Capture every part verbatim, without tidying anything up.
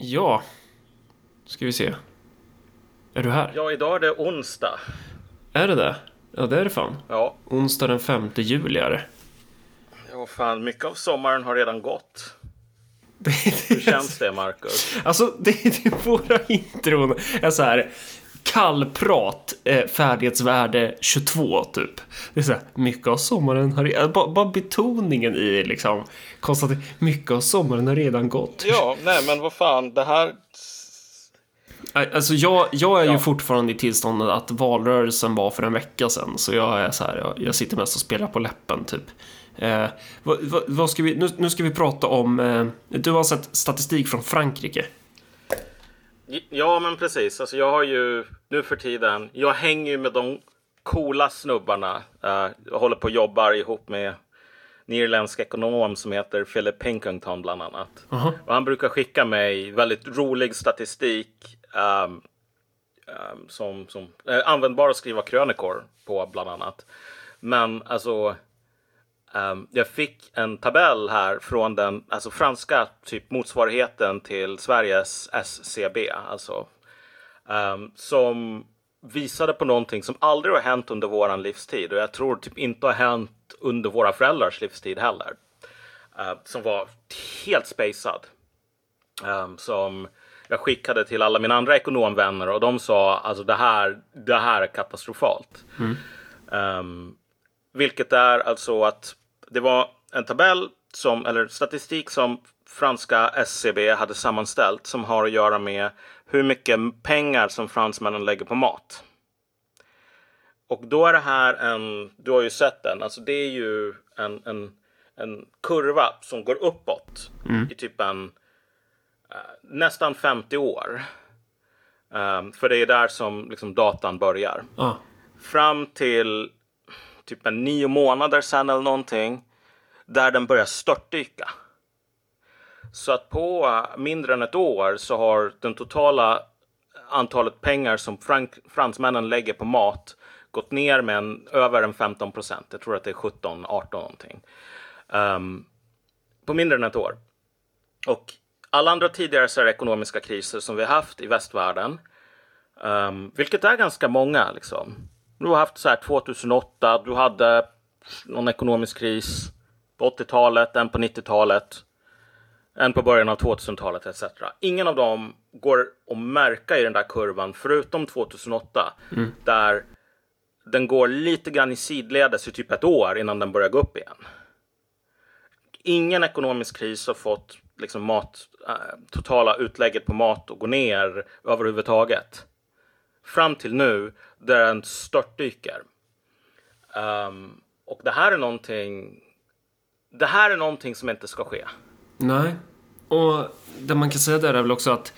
Ja, ska vi se. Är du här? Ja, idag är det onsdag. Är det det? Ja, det är det fan. Ja. Onsdag den femte juli är det. Ja, fan, mycket av sommaren har redan gått. Det är... Hur känns det, Marcus? Alltså, det är våra intron. Är så här... Kallprat, eh, färdighetsvärde tjugotvå typ. Det är så här, mycket av sommaren har redan... Bara, bara betoningen i liksom... Konstant, mycket av sommaren har redan gått. Ja, nej men vad fan, det här... Alltså jag, jag är ja. ju fortfarande i tillståndet att valrörelsen var för en vecka sedan. Så jag är så här, jag, jag sitter mest och spelar på läppen typ. Eh, vad, vad, vad ska vi, nu, nu ska vi prata om... Eh, du har sett statistik från Frankrike. Ja, men precis. Alltså jag har ju nu för tiden, jag hänger ju med de coola snubbarna. Jag håller på och jobbar ihop med en irländsk ekonom som heter Philip Pilkington bland annat. Uh-huh. Och han brukar skicka mig väldigt rolig statistik um, um, som, som är användbar att skriva krönikor på bland annat. Men alltså... Um, jag fick en tabell här från den alltså franska typ motsvarigheten till Sveriges S C B alltså, um, som visade på någonting som aldrig har hänt under våran livstid, och jag tror typ inte har hänt under våra föräldrars livstid heller, uh, som var helt spejsad, um, som jag skickade till alla mina andra ekonomvänner, och de sa alltså det här, det här är katastrofalt. Mm. um, Vilket är alltså att det var en tabell som, eller statistik som franska S C B hade sammanställt, som har att göra med hur mycket pengar som fransmännen lägger på mat. Och då är det här en, du har ju sett den, alltså det är ju en, en, en kurva som går uppåt mm. i typ en nästan femtio år. Um, för det är där som liksom datan börjar. Ah. Fram till... typ en nio månader sedan eller någonting, där den börjar störtdyka. Så att på mindre än ett år så har den totala antalet pengar som frank- fransmännen lägger på mat gått ner med en, över en femton procent. Jag tror att det är sjutton arton någonting. Um, på mindre än ett år. Och alla andra tidigare så här ekonomiska kriser som vi har haft i västvärlden, um, vilket är ganska många liksom. Du har haft så här tjugohundraåtta, du hade någon ekonomisk kris på åttiotalet, en på nittiotalet, en på början av tvåtusentalet et cetera. Ingen av dem går att märka i den där kurvan förutom tvåtusenåtta, mm. där den går lite grann i sidledes i typ ett år innan den börjar gå upp igen. Ingen ekonomisk kris har fått liksom mat, äh, totala utlägget på mat att gå ner överhuvudtaget. Fram till nu, där den störtdyker. Um, och det här är någonting... Det här är någonting som inte ska ske. Nej. Och det man kan säga där är väl också att...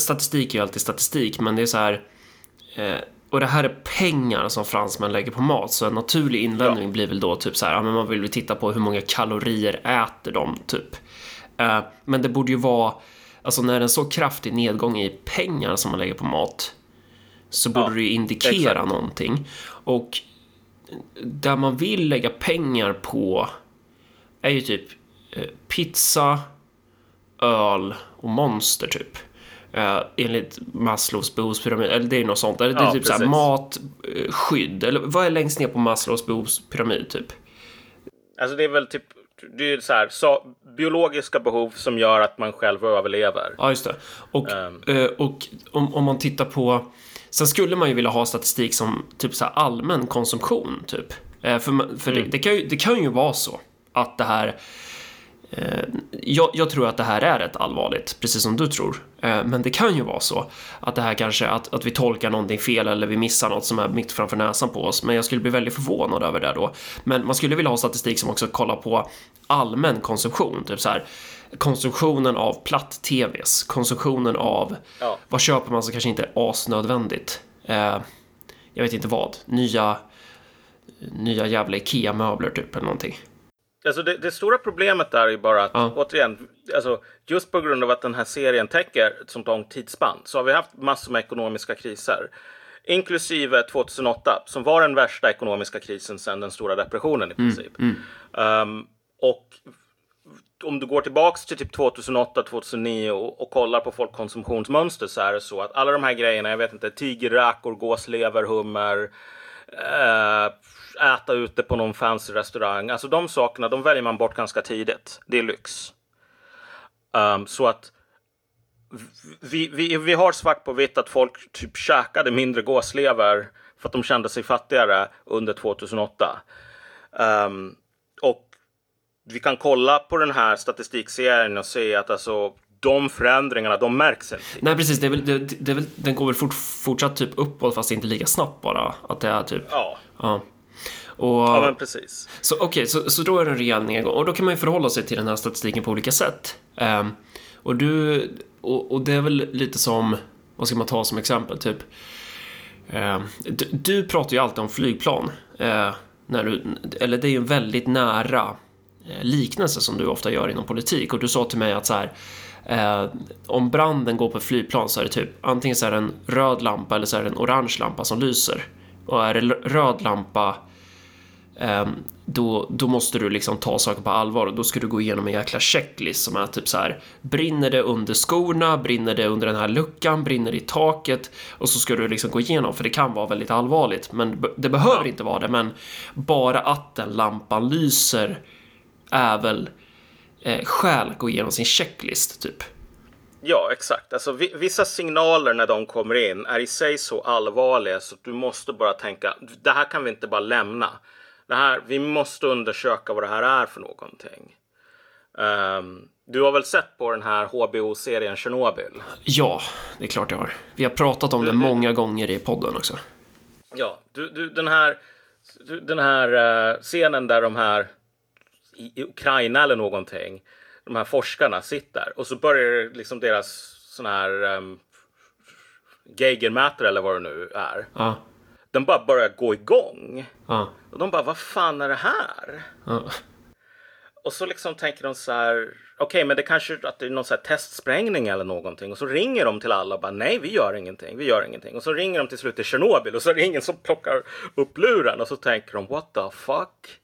Statistik är ju alltid statistik, men det är så här... Eh, och det här är pengar som fransmän lägger på mat. Så en naturlig invändning ja. blir väl då typ så här... Ja, men man vill ju titta på hur många kalorier äter de, typ. Eh, men det borde ju vara... Alltså när det är en så kraftig nedgång i pengar som man lägger på mat, så borde ja, det ju indikera exakt. någonting. Och där man vill lägga pengar på är ju typ pizza, öl och monster typ. Uh, enligt Maslows behovspyramid. Eller det är något sånt. Eller det är ja, typ såhär mat, skydd. Eller vad är längst ner på Maslows behovspyramid typ? Alltså det är väl typ... Det är så här, så, biologiska behov som gör att man själv överlever. Ja, just det. Och, um. och om, om man tittar på... Sen skulle man ju vilja ha statistik som typ så här, allmän konsumtion, typ. För, för mm. det, det, kan ju, det kan ju vara så att det här... Eh, jag, jag tror att det här är rätt allvarligt, precis som du tror. Eh, men det kan ju vara så att det här kanske... Att, att vi tolkar någonting fel eller vi missar något som är mitt framför näsan på oss. Men jag skulle bli väldigt förvånad över det då. Men man skulle vilja ha statistik som också kollar på allmän konsumtion. Typ så här, konsumtionen av platt-tvs. Konsumtionen av... Ja. Vad köper man som kanske inte är asnödvändigt? Eh, jag vet inte vad. Nya, nya jävla Ikea-möbler typ eller någonting. Alltså det, det stora problemet där är ju bara att, ja. återigen, alltså just på grund av att den här serien täcker ett sånt långt tidsspann, så har vi haft massor med ekonomiska kriser, inklusive tvåtusenåtta, som var den värsta ekonomiska krisen sedan den stora depressionen i princip. Mm, mm. Um, och om du går tillbaks till typ tjugohundraåtta tjugohundranio och, och kollar på folkkonsumtionsmönster, så är det så att alla de här grejerna, jag vet inte, tigerrackor, gåslever, hummer, äta ute på någon fancy restaurang, alltså de sakerna, de väljer man bort ganska tidigt. Det är lyx. Um, så att vi, vi, vi har svart på vitt att folk typ käkade mindre gåslever för att de kände sig fattigare under tjugohundraåtta. Um, och vi kan kolla på den här statistikserien och se att alltså de förändringarna, de märks inte. Nej, precis. Det är väl, det, det är väl, den går väl fort, fortsatt typ uppåt, fast inte lika snabbt bara. Att det är typ... Ja. Ja, och, ja men precis. Så okej, okay, så, så då är det en rejäl nedgång. Och då kan man ju förhålla sig till den här statistiken på olika sätt. Um, och, du, och, och det är väl lite som... Vad ska man ta som exempel? Typ, um, du, du pratar ju alltid om flygplan. Uh, när du, eller det är ju en väldigt nära liknelse som du ofta gör inom politik. Och du sa till mig att så här... Eh, om branden går på flygplan så är det typ antingen så är det en röd lampa eller så är det en orange lampa som lyser. Och är det röd lampa eh, då, då måste du liksom ta saker på allvar, och då ska du gå igenom en jäkla checklist som är typ så här: brinner det under skorna, brinner det under den här luckan, brinner det i taket, och så ska du liksom gå igenom, för det kan vara väldigt allvarligt, men det behöver inte vara det. Men bara att den lampan lyser är väl Eh, själv gå igenom sin checklist typ. Ja, exakt. Alltså, vi, vissa signaler när de kommer in är i sig så allvarliga så att du måste bara tänka, det här kan vi inte bara lämna. Det här, vi måste undersöka vad det här är för någonting. Um, du har väl sett på den här H B O-serien Tjernobyl? Ja, det är klart jag har. Vi har pratat om du, det många du... gånger i podden också. Ja, du, du, den här, du, den här uh, scenen där de här i Ukraina eller någonting, de här forskarna sitter, och så börjar liksom deras sån här um, geigermätare eller vad det nu är, ah. de bara börjar gå igång, ah. och de bara, vad fan är det här? Ah. Och så liksom tänker de så här, okej okay, men det kanske att det är någon så här testsprängning eller någonting, och så ringer de till alla och bara, nej vi gör ingenting, vi gör ingenting, och så ringer de till slut till Tjernobyl, och så är det ingen som plockar upp luren, och så tänker de, what the fuck?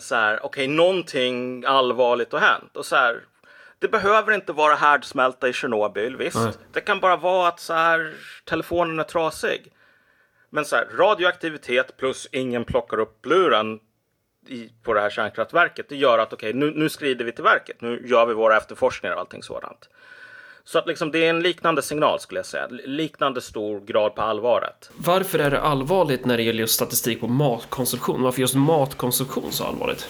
Så här, okej, okay, någonting allvarligt har hänt. Och så här, det behöver inte vara härdsmälta i Tjernobyl, visst. Mm. Det kan bara vara att så här, telefonen är trasig. Men så här, radioaktivitet plus ingen plockar upp luren i, på det här kärnkraftverket. Det gör att okej, okay, nu, nu skrider vi till verket. Nu gör vi våra efterforskningar och allting sådant. Så att liksom, det är en liknande signal skulle jag säga. Liknande stor grad på allvaret. Varför är det allvarligt när det gäller just statistik på matkonsumtion? Varför just matkonsumtion så allvarligt?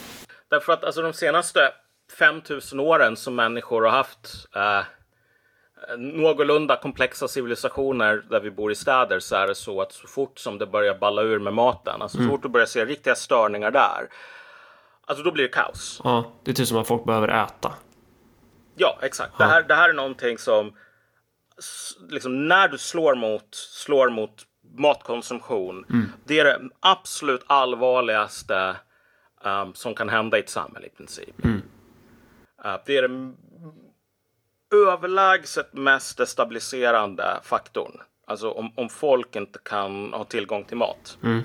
Därför att alltså, de senaste femtusen åren som människor har haft eh, någorlunda komplexa civilisationer där vi bor i städer, så är det så att så fort som det börjar balla ur med maten, alltså mm. så fort du börjar se riktiga störningar där, alltså då blir det kaos. Ja, det är typ som att folk behöver äta. Ja, exakt. Ja. Det, här, det här är någonting som liksom, när du slår mot, slår mot matkonsumtion, mm. det är det absolut allvarligaste um, som kan hända i ett samhälle i princip. Mm. Uh, det är det överlägset mest destabiliserande faktorn. Alltså om, om folk inte kan ha tillgång till mat. Mm.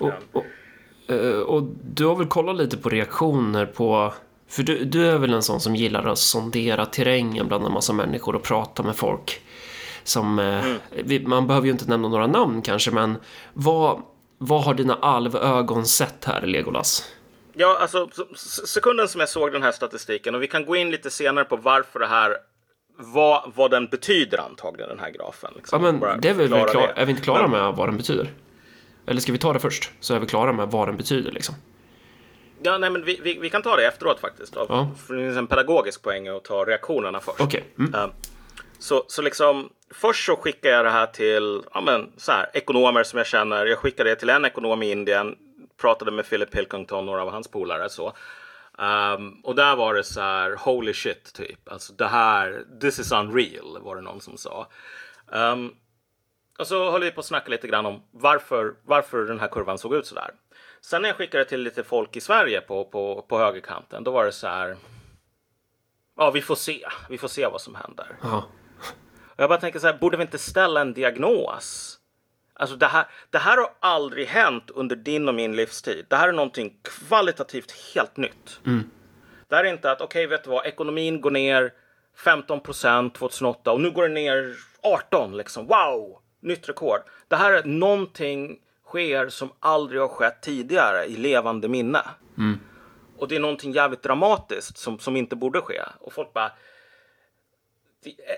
Och, och, och du har väl kollat lite på reaktioner på... För du, du är väl en sån som gillar att sondera terrängen bland en massa människor och prata med folk som, mm. vi, man behöver ju inte nämna några namn kanske, men vad, vad har dina alvögon sett här, Legolas? Ja, alltså sekunden som jag såg den här statistiken, och vi kan gå in lite senare på varför det här, vad, vad den betyder antagligen, den här grafen. Liksom. Ja, men det är, väl vi klar, är vi inte klara men... med vad den betyder? Eller ska vi ta det först så är vi klara med vad den betyder liksom? Ja, nej, men vi, vi, vi kan ta det efteråt faktiskt. Då. Ja. För det är en pedagogisk poäng att ta reaktionerna först. Okay. Mm. Uh, så, så liksom, först så skickar jag det här till ja, men, så här, ekonomer som jag känner. Jag skickade det till en ekonom i Indien. Pratade med Philip Pilkington, några av hans polare. Så. Um, och där var det så här, holy shit typ. Alltså det här, this is unreal var det någon som sa. Um, och så höll vi på att snacka lite grann om varför, varför den här kurvan såg ut så där. Sen när jag skickade till lite folk i Sverige på, på, på högerkanten, då var det så här... Ja, vi får se. Vi får se vad som händer. Ja. Och jag bara tänker så här, borde vi inte ställa en diagnos? Alltså det här, det här har aldrig hänt under din och min livstid. Det här är någonting kvalitativt helt nytt. Mm. Det är inte att, okej, okay, vet du vad, ekonomin går ner femton procent tjugohundraåtta och nu går den ner arton liksom. Wow! Nytt rekord. Det här är att någonting sker som aldrig har skett tidigare i levande minne. Mm. Och det är någonting jävligt dramatiskt som, som inte borde ske. Och folk bara...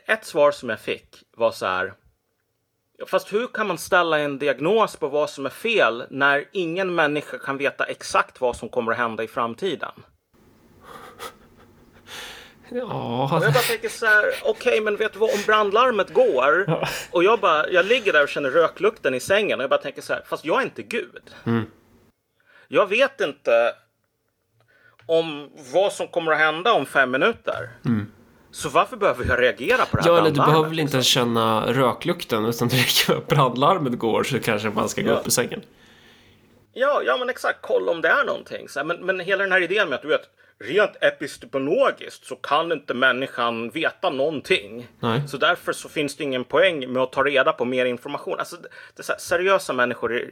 Ett svar som jag fick var så här... Fast hur kan man ställa en diagnos på vad som är fel när ingen människa kan veta exakt vad som kommer att hända i framtiden? Ja. Och jag bara tänker så här, okej okay, men vet du vad, om brandlarmet går ja. Och jag bara, jag ligger där och känner röklukten i sängen och jag bara tänker så här, fast jag är inte Gud. Mm. Jag vet inte om vad som kommer att hända om fem minuter. Mm. Så varför behöver jag reagera på det här ja, eller du behöver väl inte känna röklukten utan direkt när brandlarmet går så kanske man ska gå ja. upp i sängen. Ja, ja men exakt, kolla om det är någonting. Så här, men, men hela den här idén med att du vet, rent epistemologiskt så kan inte människan veta någonting. Nej. Så därför så finns det ingen poäng med att ta reda på mer information. Alltså, det, det så här, seriösa människor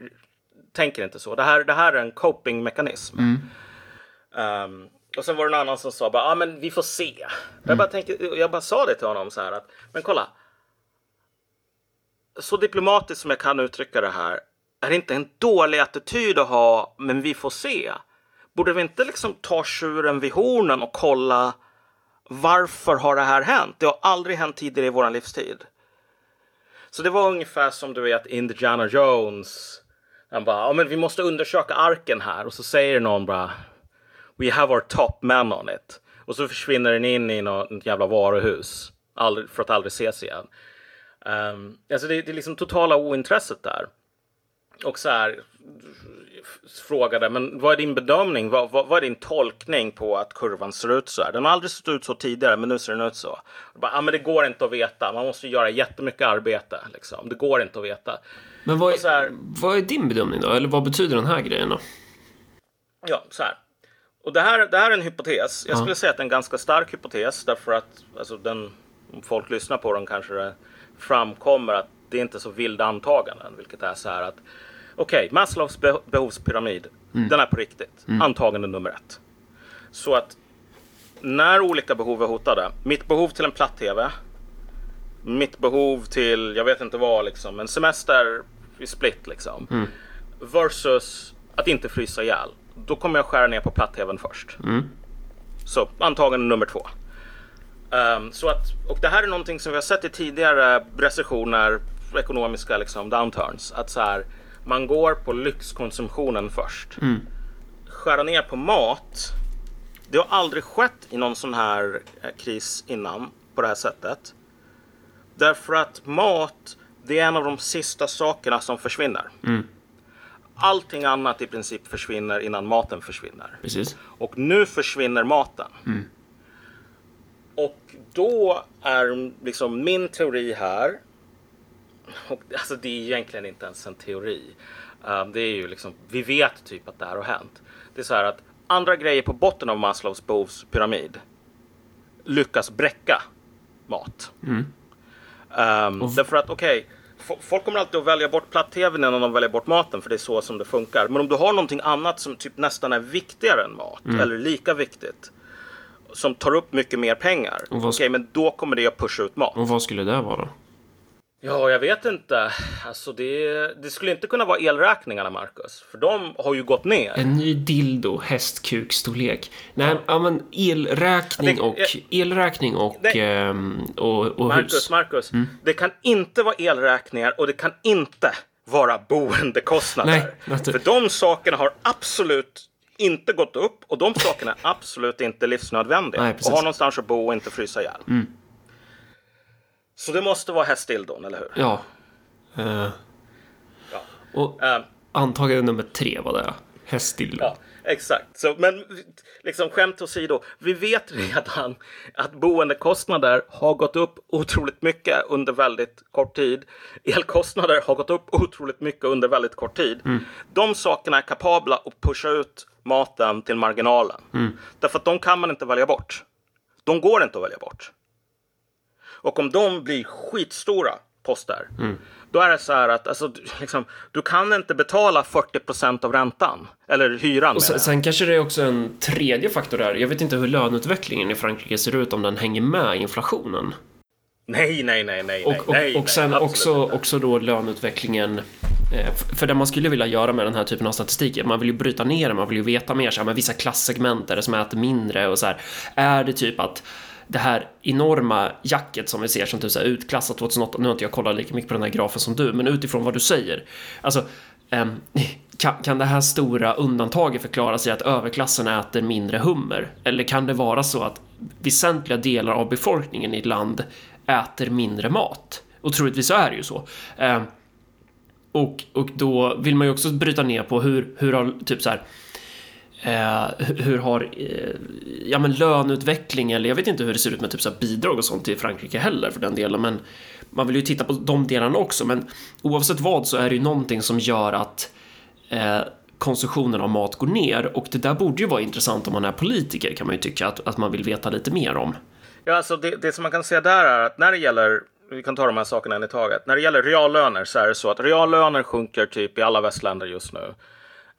tänker inte så. Det här, det här är en coping-mekanism. Mm. Um, och sen var det en annan som sa bara, ah, men vi får se. Mm. Jag, bara tänkte, jag bara sa det till honom så här att, men kolla. Så diplomatiskt som jag kan uttrycka det här, är det inte en dålig attityd att ha, men vi får se. Borde vi inte liksom ta tjuren vid hornen och kolla varför har det här hänt? Det har aldrig hänt tidigare i vår livstid. Så det var ungefär som du vet Indiana Jones. Han bara, ja men vi måste undersöka arken här. Och så säger någon bara, we have our top man on it. Och så försvinner den in i något jävla varuhus. All, för att aldrig ses igen. Um, alltså det, det är liksom totala ointresset där. Och så här... frågade, men vad är din bedömning, vad, vad, vad är din tolkning på att kurvan ser ut så här? Den har aldrig sett ut så tidigare, men nu ser den ut så. Bara, ah, men det går inte att veta, man måste göra jättemycket arbete liksom. Det går inte att veta. Men vad är, så här, vad är din bedömning då? Eller vad betyder den här grejen då? Ja, så här. Och det här, det här är en hypotes. Jag ja. skulle säga att det är en ganska stark hypotes, därför att alltså, den, om folk lyssnar på den kanske det framkommer att det inte är så vilda antaganden, vilket är så här att okej, Maslows behovspyramid, mm. den är på riktigt. Mm. Antagande nummer ett. Så att när olika behov är hotade, mitt behov till en platt-tv, mitt behov till, jag vet inte vad, liksom, en semester i split, liksom, mm. versus att inte frysa ihjäl, då kommer jag skära ner på platt-tvn först. Mm. Så antagande nummer två. Um, så att, och det här är någonting som vi har sett i tidigare recessioner, ekonomiska liksom, downturns, att så här... Man går på lyxkonsumtionen först. Mm. Skära ner på mat. Det har aldrig skett i någon sån här kris innan på det här sättet. Därför att mat, det är en av de sista sakerna som försvinner. Mm. Allting annat i princip försvinner innan maten försvinner. Precis. Och nu försvinner maten. Mm. Och då är liksom min teori här... Och, alltså det är egentligen inte ens en teori. Um, det är ju liksom, vi vet typ att det här har hänt. Det är så här att andra grejer på botten av Maslows behovspyramid lyckas bräcka mat. Mm. Um, f- därför att okej, okay, f- folk kommer alltid att välja bort platt-tvn innan de väljer bort maten, för det är så som det funkar. Men om du har någonting annat som typ nästan är viktigare än mat, mm. eller lika viktigt, som tar upp mycket mer pengar, sk- okej okay, men då kommer det att pusha ut mat. Och vad skulle det vara då? Ja, jag vet inte. Alltså det, det skulle inte kunna vara elräkningarna, Marcus. För de har ju gått ner. En ny dildo, hästkukstorlek. Nej, ja. men elräkning det, och, elräkning och, eh, och, och Marcus, hus. Marcus, mm. det kan inte vara elräkningar och det kan inte vara boendekostnader. Nej, för de sakerna har absolut inte gått upp och de sakerna är absolut inte livsnödvändiga. Nej, och har någonstans att bo och inte frysa ihjäl. Mm. Så det måste vara hästildon, eller hur? Ja. Uh. ja. Och uh. antagande nummer tre var det, hästildon. Ja, exakt. Så, men liksom skämt åsido, vi vet redan att boendekostnader har gått upp otroligt mycket under väldigt kort tid. Elkostnader har gått upp otroligt mycket under väldigt kort tid. Mm. De sakerna är kapabla att pusha ut maten till marginalen. Mm. Därför att de kan man inte välja bort. De går inte att välja bort. Och om de blir skitstora poster. Mm. Då är det så här att alltså, liksom, du kan inte betala fyrtio procent av räntan eller hyran. Och sen, sen kanske det är också en tredje faktor där. Jag vet inte hur löneutvecklingen i Frankrike ser ut, om den hänger med inflationen. Nej, nej, nej, nej. Och, och, nej, och sen nej, också, också då löneutvecklingen. För det man skulle vilja göra med den här typen av statistik, man vill ju bryta ner det, man vill ju veta mer så här, med vissa klassegment är det som äter mindre och så här. Är det typ att det här enorma jacket som vi ser som typ så här utklassat tjugohundraåtta, nu har inte jag kollat lika mycket på den här grafen som du, men utifrån vad du säger, alltså kan, kan det här stora undantaget förklaras i att överklassen äter mindre hummer? Eller kan det vara så att väsentliga delar av befolkningen i ett land äter mindre mat? Och troligtvis så är det ju så. Och, och då vill man ju också bryta ner på hur, hur har typ så här, eh, hur har eh, ja men lönutveckling, eller jag vet inte hur det ser ut med typ så här bidrag och sånt till Frankrike heller för den delen, men man vill ju titta på de delarna också. Men oavsett vad så är det ju någonting som gör att eh, konsumtionen av mat går ner, och det där borde ju vara intressant om man är politiker, kan man ju tycka att, att man vill veta lite mer om. Ja, alltså det, det som man kan säga där är att när det gäller, vi kan ta de här sakerna en i taget. När det gäller reallöner så är det så att reallöner sjunker typ i alla västländer just nu.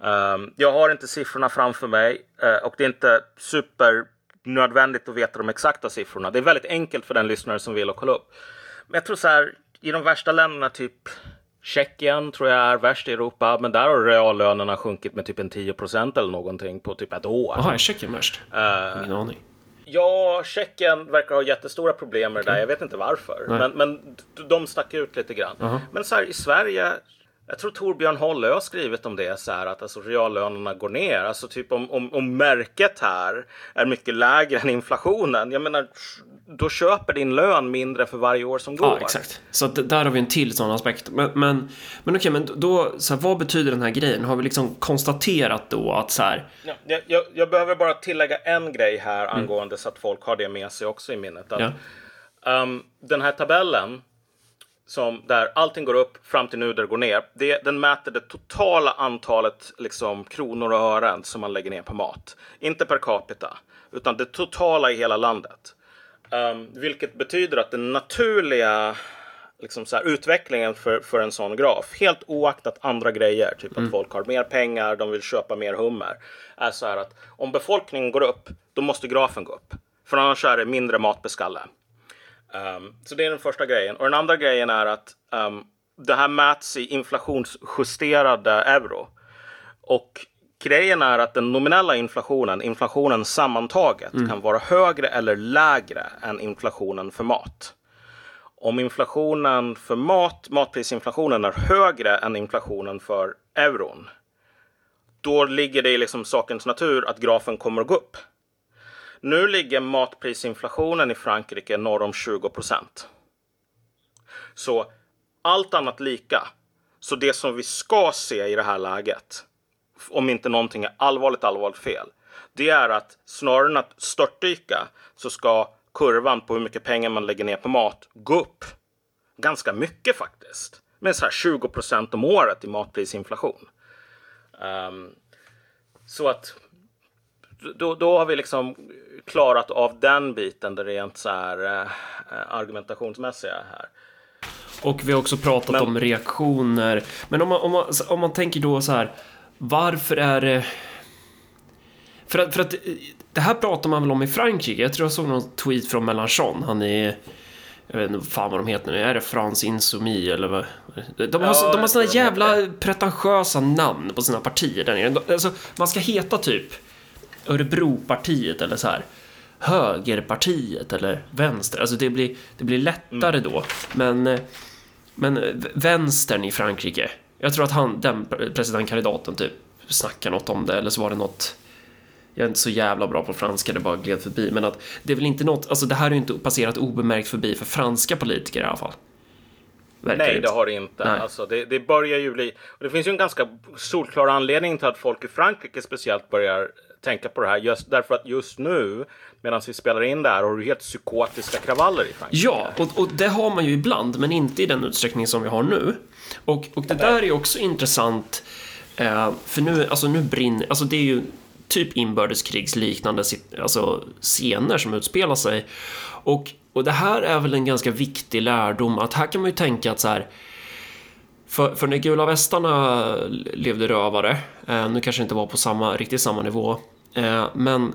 Um, jag har inte siffrorna framför mig uh, och det är inte supernödvändigt att veta de exakta siffrorna. Det är väldigt enkelt för den lyssnare som vill att kolla upp. Men jag tror så här, i de värsta länderna, typ Tjeckien tror jag är värst i Europa, men där har reallönerna sjunkit med typ en tio procent eller någonting på typ ett år. Jaha, är Tjeckien värst? Uh, Min aning. Ja, Tjeckien verkar ha jättestora problem med det där. Jag vet inte varför. Men, men de stack ut lite grann. Uh-huh. Men så här, i Sverige, jag tror Torbjörn Hållö har skrivit om det så här, att alltså, reallönerna går ner. Alltså typ om, om, om märket här är mycket lägre än inflationen. Jag menar, då köper din lön mindre för varje år som går. Ja, exakt. Så att, där har vi en till sån aspekt. Men, men, men okej, men då, så här, vad betyder den här grejen? Har vi liksom konstaterat då att så här... Ja, jag, jag, jag behöver bara tillägga en grej här angående mm. så att folk har det med sig också i minnet. Att, ja. um, den här tabellen, som där allting går upp fram till nu där det går ner, det, den mäter det totala antalet liksom, kronor och ören som man lägger ner på mat. Inte per capita, utan det totala i hela landet. Um, vilket betyder att den naturliga liksom så här, utvecklingen för, för en sån graf, helt oaktat andra grejer, typ mm. att folk har mer pengar, de vill köpa mer hummer, är så här att om befolkningen går upp, då måste grafen gå upp. För annars är det mindre mat per skalle. Um, så det är den första grejen. Och den andra grejen är att um, det här mäts i inflationsjusterade euro. Och grejen är att den nominella inflationen, inflationen sammantaget, mm. kan vara högre eller lägre än inflationen för mat. Om inflationen för mat, matprisinflationen är högre än inflationen för euron, då ligger det i liksom sakens natur att grafen kommer att gå upp. Nu ligger matprisinflationen i Frankrike norr om tjugo procent. Så allt annat lika. Så det som vi ska se i det här läget, om inte någonting är allvarligt, allvarligt fel, det är att snarare än att störtdyka så ska kurvan på hur mycket pengar man lägger ner på mat gå upp. Ganska mycket faktiskt. Med så här tjugo procent om året i matprisinflation. Um, så att Då, då har vi liksom klarat av den biten, det rent så här eh, argumentationsmässiga här. Och vi har också pratat men... om reaktioner. Men om man, om man, om man tänker då så här, varför är det... För att, för att det här pratar man väl om i Frankrike. Jag tror jag såg någon tweet från Melanchon. Han är... Jag vet inte fan vad de heter nu. Är det France Insoumise eller vad? De har, ja, de har såna jävla pretentiösa namn på sina partier där nere. Alltså, man ska heta typ Örebro Partiet eller så här Högerpartiet eller Vänster. Alltså det blir, det blir lättare mm. då. Men, men vänstern i Frankrike, jag tror att han, den presidentkandidaten typ snackar något om det. Eller så var det något, jag är inte så jävla bra på franska, det bara gled förbi. Men att det är väl inte något, alltså det här är ju inte passerat obemärkt förbi för franska politiker i alla fall. Verkligen. Nej, det har det inte. Alltså, det, det börjar ju bli, och det finns ju en ganska solklar anledning till att folk i Frankrike speciellt börjar tänka på det här, just därför att just nu medan vi spelar in det här har du helt psykotiska kravaller i Frankrike. Ja, och, och det har man ju ibland, men inte i den utsträckning som vi har nu. Och, och det där är ju också intressant eh, för nu, alltså nu brinner, alltså det är ju typ inbördeskrigsliknande alltså scener som utspelar sig. Och, och det här är väl en ganska viktig lärdom, att här kan man ju tänka att så här, för, för när gula västarna levde rövare, eh, nu kanske inte var på samma, riktigt samma nivå, eh, men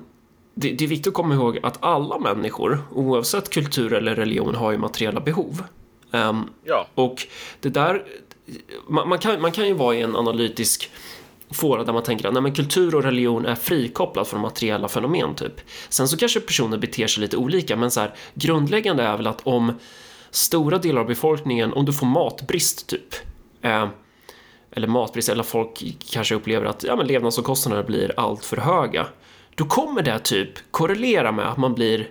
det, det är viktigt att komma ihåg att alla människor, oavsett kultur eller religion, har ju materiella behov. Eh, ja. Och det där, man, man, kan, man kan ju vara i en analytisk fåra där man tänker att nej, men kultur och religion är frikopplat från materiella fenomen typ. Sen så kanske personer beter sig lite olika, men så här, grundläggande är väl att om stora delar av befolkningen, om du får matbrist typ, eh, eller matbrist, eller folk kanske upplever att ja, men levnadsomkostnaderna blir allt för höga, då kommer det typ korrelera med att man blir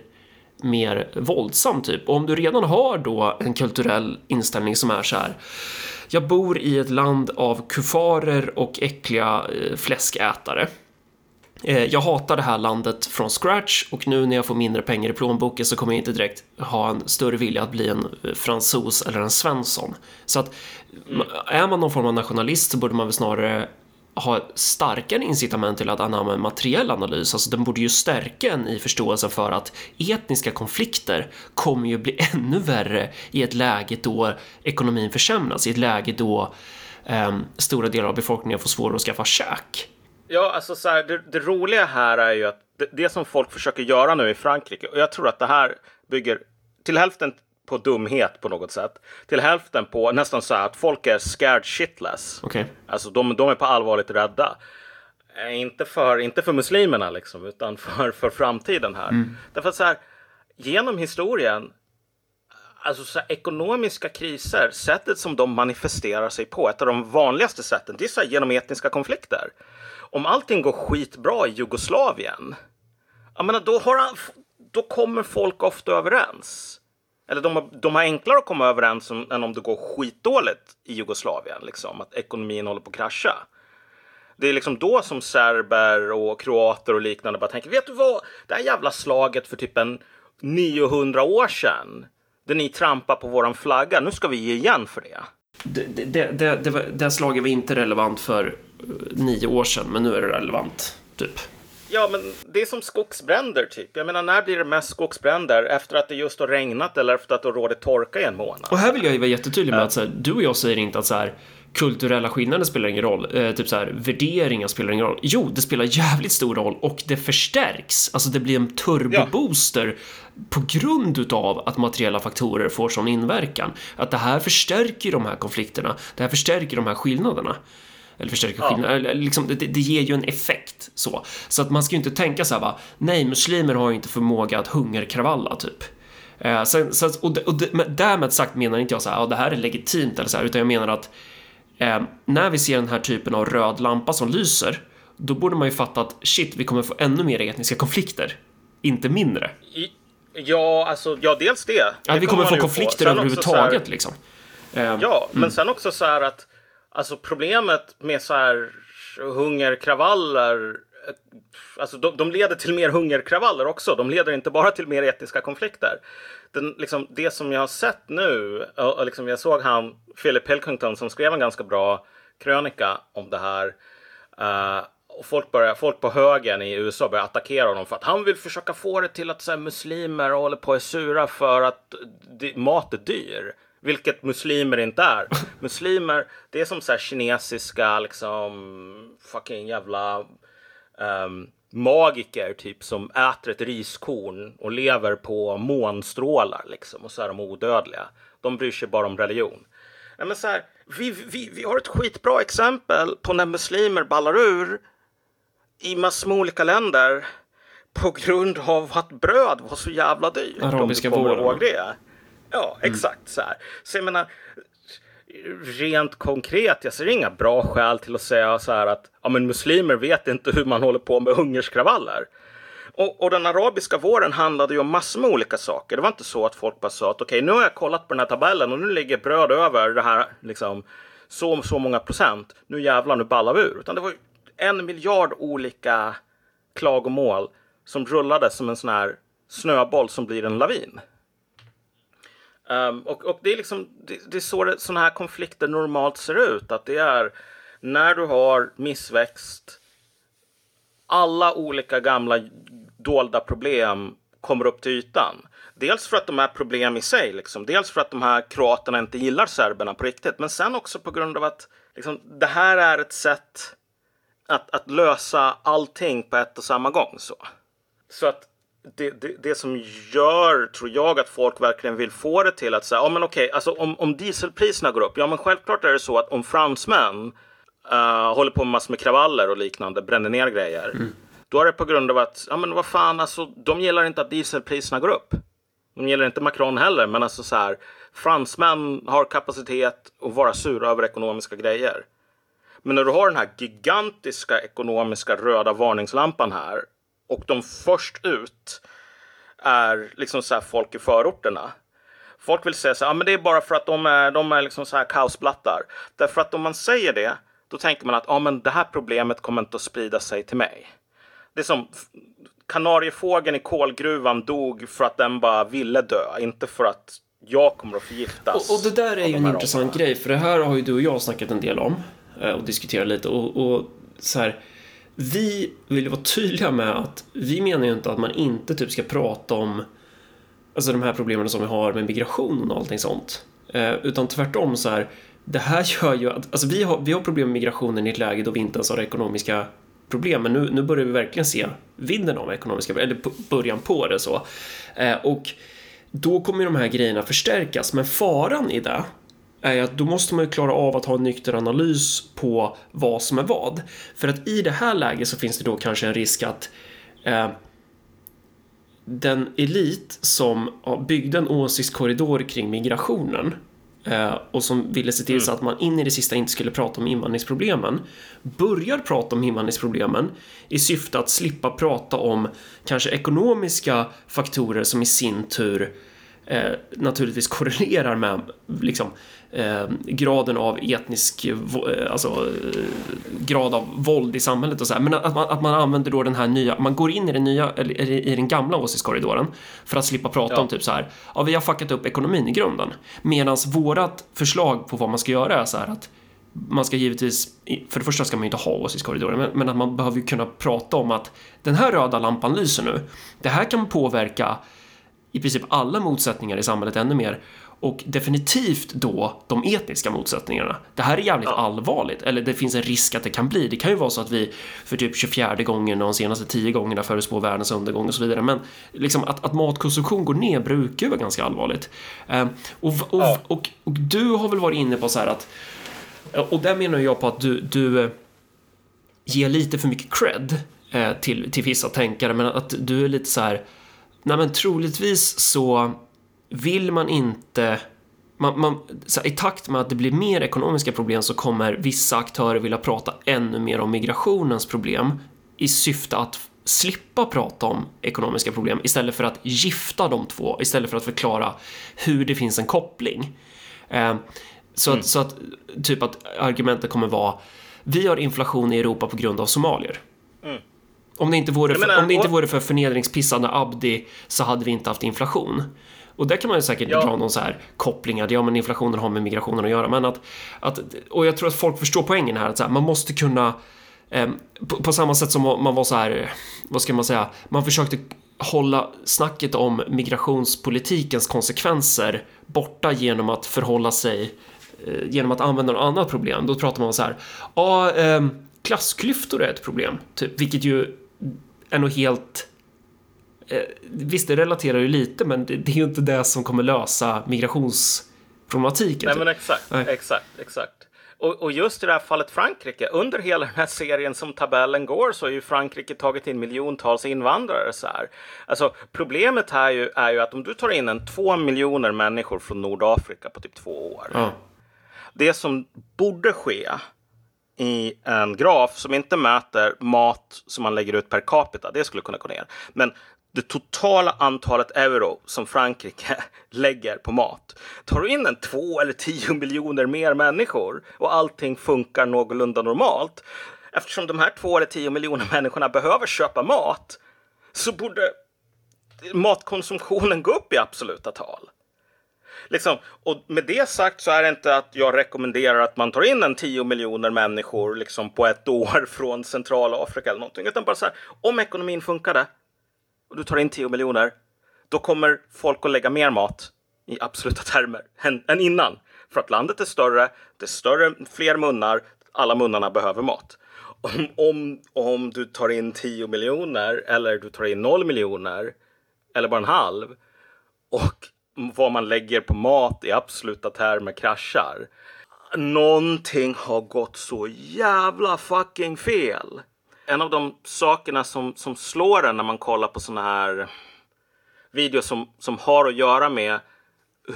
mer våldsam typ. Och om du redan har då en kulturell inställning som är så här: jag bor i ett land av kufarer och äckliga eh, fläskätare. Eh, jag hatar det här landet från scratch, och nu när jag får mindre pengar i plånboken så kommer jag inte direkt ha en större vilja att bli en fransos eller en svensson. Så att är man någon form av nationalist så borde man väl snarare ha starkare incitament till att anamma en materiell analys. Alltså den borde ju stärka en i förståelsen för att etniska konflikter kommer ju bli ännu värre i ett läge då ekonomin försämras, i ett läge då eh, stora delar av befolkningen får svårare att skaffa käk. Ja, alltså så här, det, det roliga här är ju att det, det som folk försöker göra nu i Frankrike, och jag tror att det här bygger till hälften på dumhet på något sätt, till hälften på nästan så här att folk är scared shitless. Okay. Alltså de, de är på allvarligt rädda. Inte för, inte för muslimerna liksom, utan för, för framtiden här. Mm. Därför att så här, genom historien, alltså så här, ekonomiska kriser, sättet som de manifesterar sig på, ett av de vanligaste sätten, det är så här, genom etniska konflikter. Om allting går skitbra i Jugoslavien, jag menar, då, har, då kommer folk ofta överens. Eller de, de har enklare att komma överens om, än om det går skitdåligt i Jugoslavien. Liksom, att ekonomin håller på att krascha. Det är liksom då som serber och kroater och liknande bara tänker, vet du vad? Det här jävla slaget för typ en niohundra år sedan, där ni trampar på våran flagga, nu ska vi ge igen för det. Det, det, det, det, var, det här slaget var inte relevant för nio år sedan, men nu är det relevant, typ. Ja, men det är som skogsbränder typ. Jag menar, när blir det mest skogsbränder? Efter att det just har regnat eller efter att det råder torka i en månad? Och här vill jag ju vara jättetydlig med att så här, du och jag säger inte att så här, kulturella skillnader spelar ingen roll. Eh, typ så här, värderingar spelar ingen roll. Jo, det spelar jävligt stor roll och det förstärks. Alltså det blir en turbobooster ja. På grund utav att materiella faktorer får sån inverkan. Att det här förstärker de här konflikterna. Det här förstärker de här skillnaderna. Eller förstärka skillnader, ja. Liksom, det, det ger ju en effekt så. Så att man ska ju inte tänka så här va, nej, muslimer har ju inte förmåga att hungerkravalla typ. Eh, sen, sen, och och med, därmed sagt menar inte jag så här, ja, det här är legitimt eller så här, utan jag menar att eh, när vi ser den här typen av röd lampa som lyser, då borde man ju fatta att shit, vi kommer få ännu mer etniska konflikter, inte mindre. I, ja, alltså, ja, dels det. det ja, vi kommer få konflikter överhuvudtaget här, liksom. Eh, ja, men mm. sen också så här att alltså problemet med så här hungerkravaller, alltså de, de leder till mer hungerkravaller också. De leder inte bara till mer etniska konflikter. Den, liksom, det som jag har sett nu, och, och liksom jag såg han, Philip Pilkington, som skrev en ganska bra krönika om det här. Uh, och folk, börjar, folk på högen i U S A börjar attackera honom för att han vill försöka få det till att så här, muslimer håller på att sura för att de, mat är dyr. Vilket muslimer inte är. Muslimer, det är som så här kinesiska liksom fucking jävla um, magiker typ som äter ett riskorn och lever på månstrålar liksom, och så är de odödliga. De bryr sig bara om religion. Nej, men så här, vi, vi, vi har ett skitbra exempel på när muslimer ballar ur i massor med olika länder på grund av att bröd var så jävla dyrt. Arabiska våren. Ja, exakt mm. så här. Så jag menar, rent konkret, jag ser inga bra skäl till att säga så här att ja, men muslimer vet inte hur man håller på med hungerskravaller. Och, och den arabiska våren handlade ju om massor med olika saker. Det var inte så att folk bara sa att okej, nu har jag kollat på den här tabellen och nu ligger bröd över det här liksom så, så många procent. Nu jävlar, nu ballar vi ur. Utan det var en miljard olika klagomål som rullade som en sån här snöboll som blir en lavin. Um, och, och det är liksom det, det är så det, såna här konflikter normalt ser ut, att det är när du har missväxt alla olika gamla dolda problem kommer upp till ytan. Dels för att de är problem i sig, liksom. Dels för att de här kroaterna inte gillar serberna på riktigt. Men sen också på grund av att liksom, det här är ett sätt att, att lösa allting på ett och samma gång. Så, så att det, det, det som gör, tror jag, att folk verkligen vill få det till att säga, ja men okej, alltså, om, om dieselpriserna går upp, ja men självklart är det så att om fransmän uh, håller på med massor med kravaller och liknande, bränner ner grejer, mm. då är det på grund av att, ja men vad fan, alltså, de gillar inte att dieselpriserna går upp. De gillar inte Macron heller, men alltså så här, fransmän har kapacitet att vara sura över ekonomiska grejer. Men när du har den här gigantiska ekonomiska röda varningslampan här, och de först ut är liksom så här folk i förorterna. Folk vill säga så här, ah, men det är bara för att de är, de är liksom så här kaosblattar. Därför att om man säger det, då tänker man att ah, men det här problemet kommer inte att sprida sig till mig. Det är som kanariefågeln i kolgruvan dog för att den bara ville dö, inte för att jag kommer att förgiftas. Och, och det där är ju en intressant grej, för det här har ju du och jag snackat en del om och diskuterat lite och, och så här. Vi vill vara tydliga med att vi menar ju inte att man inte typ ska prata om alltså de här problemen som vi har med migration och allting sånt. Eh, utan tvärtom så här, det här gör ju att alltså vi har, vi har problem med migrationen i ett läge då vi inte ens har ekonomiska problem. Men nu, nu börjar vi verkligen se vinden av ekonomiska, eller p- början på det så. Eh, och då kommer de här grejerna förstärkas. Men faran i det är att då måste man ju klara av att ha en nykter analys på vad som är vad. För att i det här läget så finns det då kanske en risk att eh, den elit som byggde en åsiktskorridor kring migrationen eh, och som ville se till så att man in i det sista inte skulle prata om invandringsproblemen börjar prata om invandringsproblemen i syfte att slippa prata om kanske ekonomiska faktorer som i sin tur Eh, naturligtvis korrelerar med liksom, eh, graden av etnisk eh, alltså, eh, grad av våld i samhället och så här. Men att man, att man använder då den här nya, man går in i den nya eller i den gamla åsiktskorridoren för att slippa prata ja. om typ så här, ja vi har fuckat upp ekonomin i grunden, medan vårat förslag på vad man ska göra är så här att man ska givetvis, för det första ska man inte ha åsiktskorridoren, men, men att man behöver ju kunna prata om att den här röda lampan lyser nu, det här kan påverka i princip alla motsättningar i samhället ännu mer. Och definitivt då de etniska motsättningarna. Det här är jävligt ja. allvarligt. Eller det finns en risk att det kan bli. Det kan ju vara så att vi för typ tjugofjärde gången och de senaste tio gångerna förutspår världens undergång och så vidare. Men liksom att, att matkonsumtion går ner brukar ju vara ganska allvarligt. Eh, och, och, ja. och, och, och du har väl varit inne på så här att... Och där menar jag på att du, du ger lite för mycket cred eh, till, till vissa tänkare. Men att du är lite så här... Nej men troligtvis så vill man inte man, man, så här, i takt med att det blir mer ekonomiska problem så kommer vissa aktörer vilja prata ännu mer om migrationens problem i syfte att slippa prata om ekonomiska problem, istället för att gifta de två, istället för att förklara hur det finns en koppling. Eh, så, mm. att, så att typ att argumentet kommer vara vi har inflation i Europa på grund av somalier. Mm. Om det inte vore för, menar, om det inte vore för förnedringspissande Abdi så hade vi inte haft inflation. Och där kan man ju säkert ja. dra någon så här koppling att ja men inflationen har med migrationen att göra, men att, att och jag tror att folk förstår poängen här att så här, man måste kunna eh, på, på samma sätt som man var så här, vad ska man säga, man försökte hålla snacket om migrationspolitikens konsekvenser borta genom att förhålla sig eh, genom att använda något annat problem. Då pratar man så här, ja eh, klassklyftor är ett problem typ, vilket ju är nog helt eh, visst det relaterar ju lite, men det, det är ju inte det som kommer lösa migrationsproblematiken. Nej typ. men exakt, Nej. exakt, exakt. Och, och just i det här fallet Frankrike, under hela den här serien som tabellen går så är ju Frankrike tagit in miljontals invandrare så här. Alltså problemet här är ju, är ju att om du tar in en två miljoner människor från Nordafrika på typ två år. Ja. Det som borde ske i en graf som inte mäter mat som man lägger ut per capita, det skulle kunna gå ner. Men det totala antalet euro som Frankrike lägger på mat. Tar du in en två eller tio miljoner mer människor och allting funkar någorlunda normalt, eftersom de här två eller tio miljoner människorna behöver köpa mat, så borde matkonsumtionen gå upp i absoluta tal. liksom, och med det sagt så är det inte att jag rekommenderar att man tar in en tio miljoner människor liksom på ett år från Centralafrika eller någonting, utan bara så här, om ekonomin funkade och du tar in tio miljoner, då kommer folk att lägga mer mat i absoluta termer än, än innan, för att landet är större, det är större, fler munnar, alla munnarna behöver mat. Om, om, om du tar in tio miljoner eller du tar in noll miljoner eller bara en halv, och vad man lägger på mat i absoluta termer kraschar, någonting har gått så jävla fucking fel. En av de sakerna som, som slår en när man kollar på såna här videos som, som har att göra med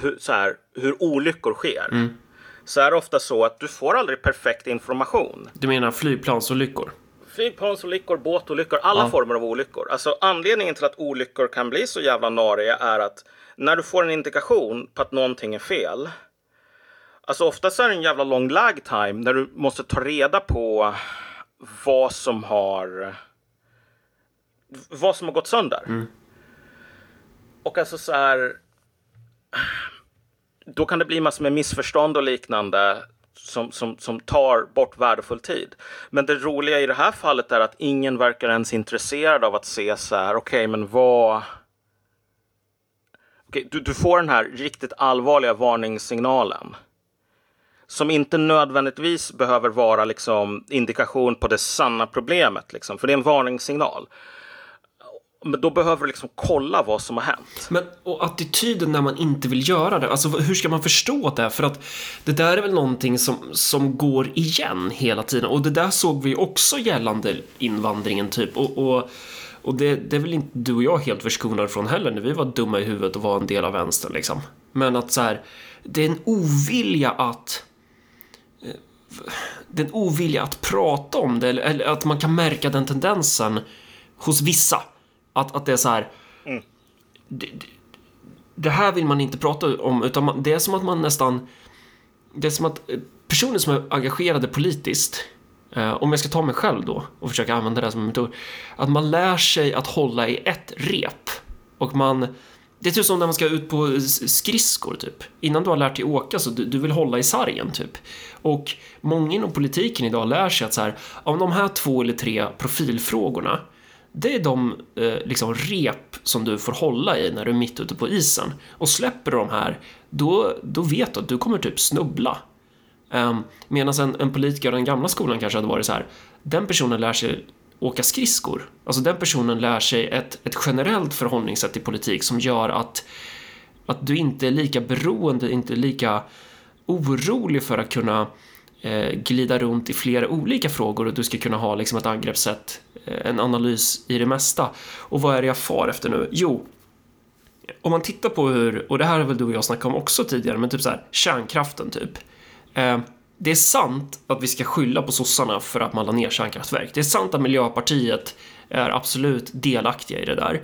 hur, så här, hur olyckor sker, mm. så är det ofta så att du får aldrig perfekt information. Du menar flygplansolyckor? Flygplansolyckor, båtolyckor, alla ja. former av olyckor. Alltså anledningen till att olyckor kan bli så jävla nariga är att när du får en indikation på att någonting är fel, alltså oftast är det en jävla lång lag time när du måste ta reda på vad som har vad som har gått sönder. Mm. Och alltså så här, då kan det bli massor med missförstånd och liknande som, som, som tar bort värdefull tid. Men det roliga i det här fallet är att ingen verkar ens intresserad av att se så här, okej, okay, men vad... Okay, du, du får den här riktigt allvarliga varningssignalen som inte nödvändigtvis behöver vara liksom indikation på det sanna problemet, liksom, för det är en varningssignal. Men då behöver du liksom kolla vad som har hänt. Men, och attityden när man inte vill göra det. Alltså hur ska man förstå det? För att det där är väl någonting som, som går igen hela tiden. Och det där såg vi också gällande invandringen typ. Och, och, och det, det är väl inte du och jag helt förskonade från heller. När vi var dumma i huvudet och var en del av vänstern liksom. Men att så här, det är en ovilja att... Det är en ovilja att prata om det. Eller att man kan märka den tendensen hos vissa. Att, att det är så här mm. det, det här vill man inte prata om, utan man, det är som att man nästan, det är som att personer som är engagerade politiskt, eh, om jag ska ta mig själv då och försöka använda det som en metod, att man lär sig att hålla i ett rep. Och man, det är typ som när man ska ut på skridskor typ. Innan du har lärt dig åka så du, du vill hålla i sargen typ. Och många inom politiken idag lär sig att så här, av de här två eller tre profilfrågorna, det är de eh, liksom rep som du får hålla i när du är mitt ute på isen. Och släpper de här, då, då vet du att du kommer typ snubbla. Um, medan en, en politiker av den gamla skolan kanske hade varit så här, den personen lär sig åka skridskor. Alltså den personen lär sig ett, ett generellt förhållningssätt i politik som gör att, att du inte är lika beroende, inte lika orolig för att kunna glida runt i flera olika frågor, och du ska kunna ha liksom ett angreppssätt, en analys i det mesta. Och vad är det jag far efter nu? Jo, om man tittar på hur, och det här är väl du och jag snackade om också tidigare, men typ så här, kärnkraften typ. Eh, det är sant att vi ska skylla på sossarna för att man la ner kärnkraftverk. Det är sant att Miljöpartiet är absolut delaktiga i det där.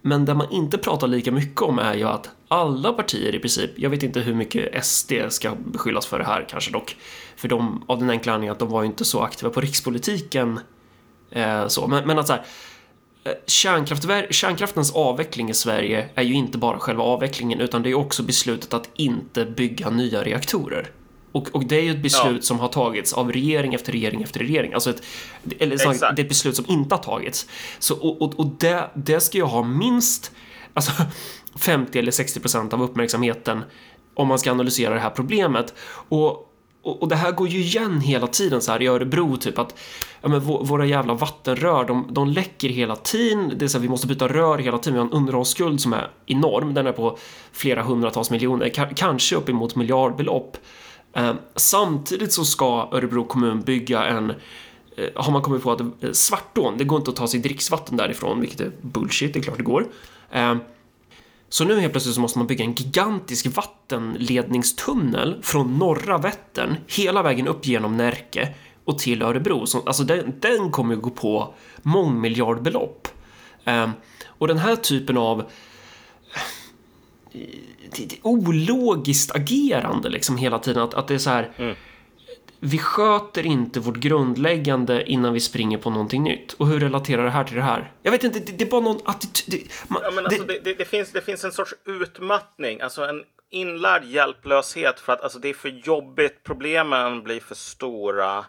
Men det man inte pratar lika mycket om är ju att alla partier i princip, jag vet inte hur mycket S D ska beskyllas för det här kanske dock, för de, av den enkla anledningen att de var ju inte så aktiva på rikspolitiken eh, så. Men, men att så här, kärnkraftver- kärnkraftens avveckling i Sverige är ju inte bara själva avvecklingen, utan det är ju också beslutet att inte bygga nya reaktorer. Och, och det är ju ett beslut ja. som har tagits av regering efter regering efter regering. Alltså ett, eller snarare, det är ett beslut som inte har tagits. Så, och och, och det, det ska ju ha minst alltså, femtio eller sextio procent av uppmärksamheten om man ska analysera det här problemet. Och, och, och det här går ju igen hela tiden så här i Örebro typ, att ja, men vå, våra jävla vattenrör, de, de läcker hela tiden. Det är så här, vi måste byta rör hela tiden. Vi har en underhållsskuld som är enorm. Den är på flera hundratals miljoner, k- kanske uppemot miljardbelopp. Samtidigt så ska Örebro kommun bygga en, har man kommit på att Svartån, det går inte att ta sig dricksvatten därifrån, vilket är bullshit, det är klart det går. Så nu helt plötsligt så måste man bygga en gigantisk vattenledningstunnel från norra Vättern hela vägen upp genom Närke och till Örebro. Alltså den, den kommer ju gå på mångmiljardbelopp. Och den här typen av ologiskt agerande liksom hela tiden, att, att det är så här mm. vi sköter inte vårt grundläggande innan vi springer på någonting nytt. Och hur relaterar det här till det här? Jag vet inte, det, det är bara någon attityd det, man, ja, men alltså, det, det, det, finns, det finns en sorts utmattning, alltså en inlärd hjälplöshet för att alltså, det är för jobbigt, problemen blir för stora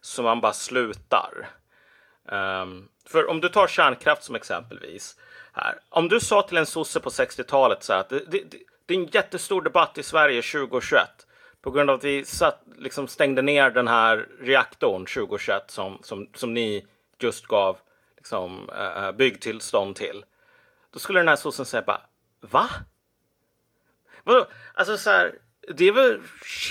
så man bara slutar. Um, för om du tar kärnkraft som exempelvis här. Om du sa till en sosse på sextiotalet så här, att det, det, det är en jättestor debatt i Sverige tjugo tjugoett på grund av att vi satt, liksom stängde ner den här reaktorn tjugo tjugoett som, som, som ni just gav liksom, uh, byggtillstånd till. Då skulle den här sossen säga bara, va? Vadå? Alltså så här, det är väl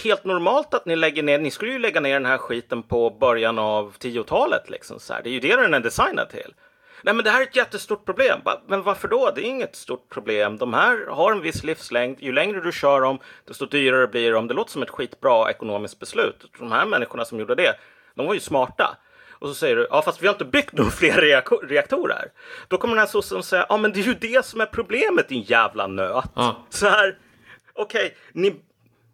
helt normalt att ni lägger ner, ni skulle ju lägga ner den här skiten på början av tiotalet liksom så här. Det är ju det den är designad till. Nej, men det här är ett jättestort problem. Men varför då? Det är inget stort problem. De här har en viss livslängd. Ju längre du kör dem, desto dyrare blir de. Det låter som ett skitbra ekonomiskt beslut. De här människorna som gjorde det, de var ju smarta. Och så säger du, ja fast vi har inte byggt några fler reaktor- reaktorer. Då kommer den här sossen säga, ja men det är ju det som är problemet, din jävla nöt. Mm. Så här, okej, okay, ni,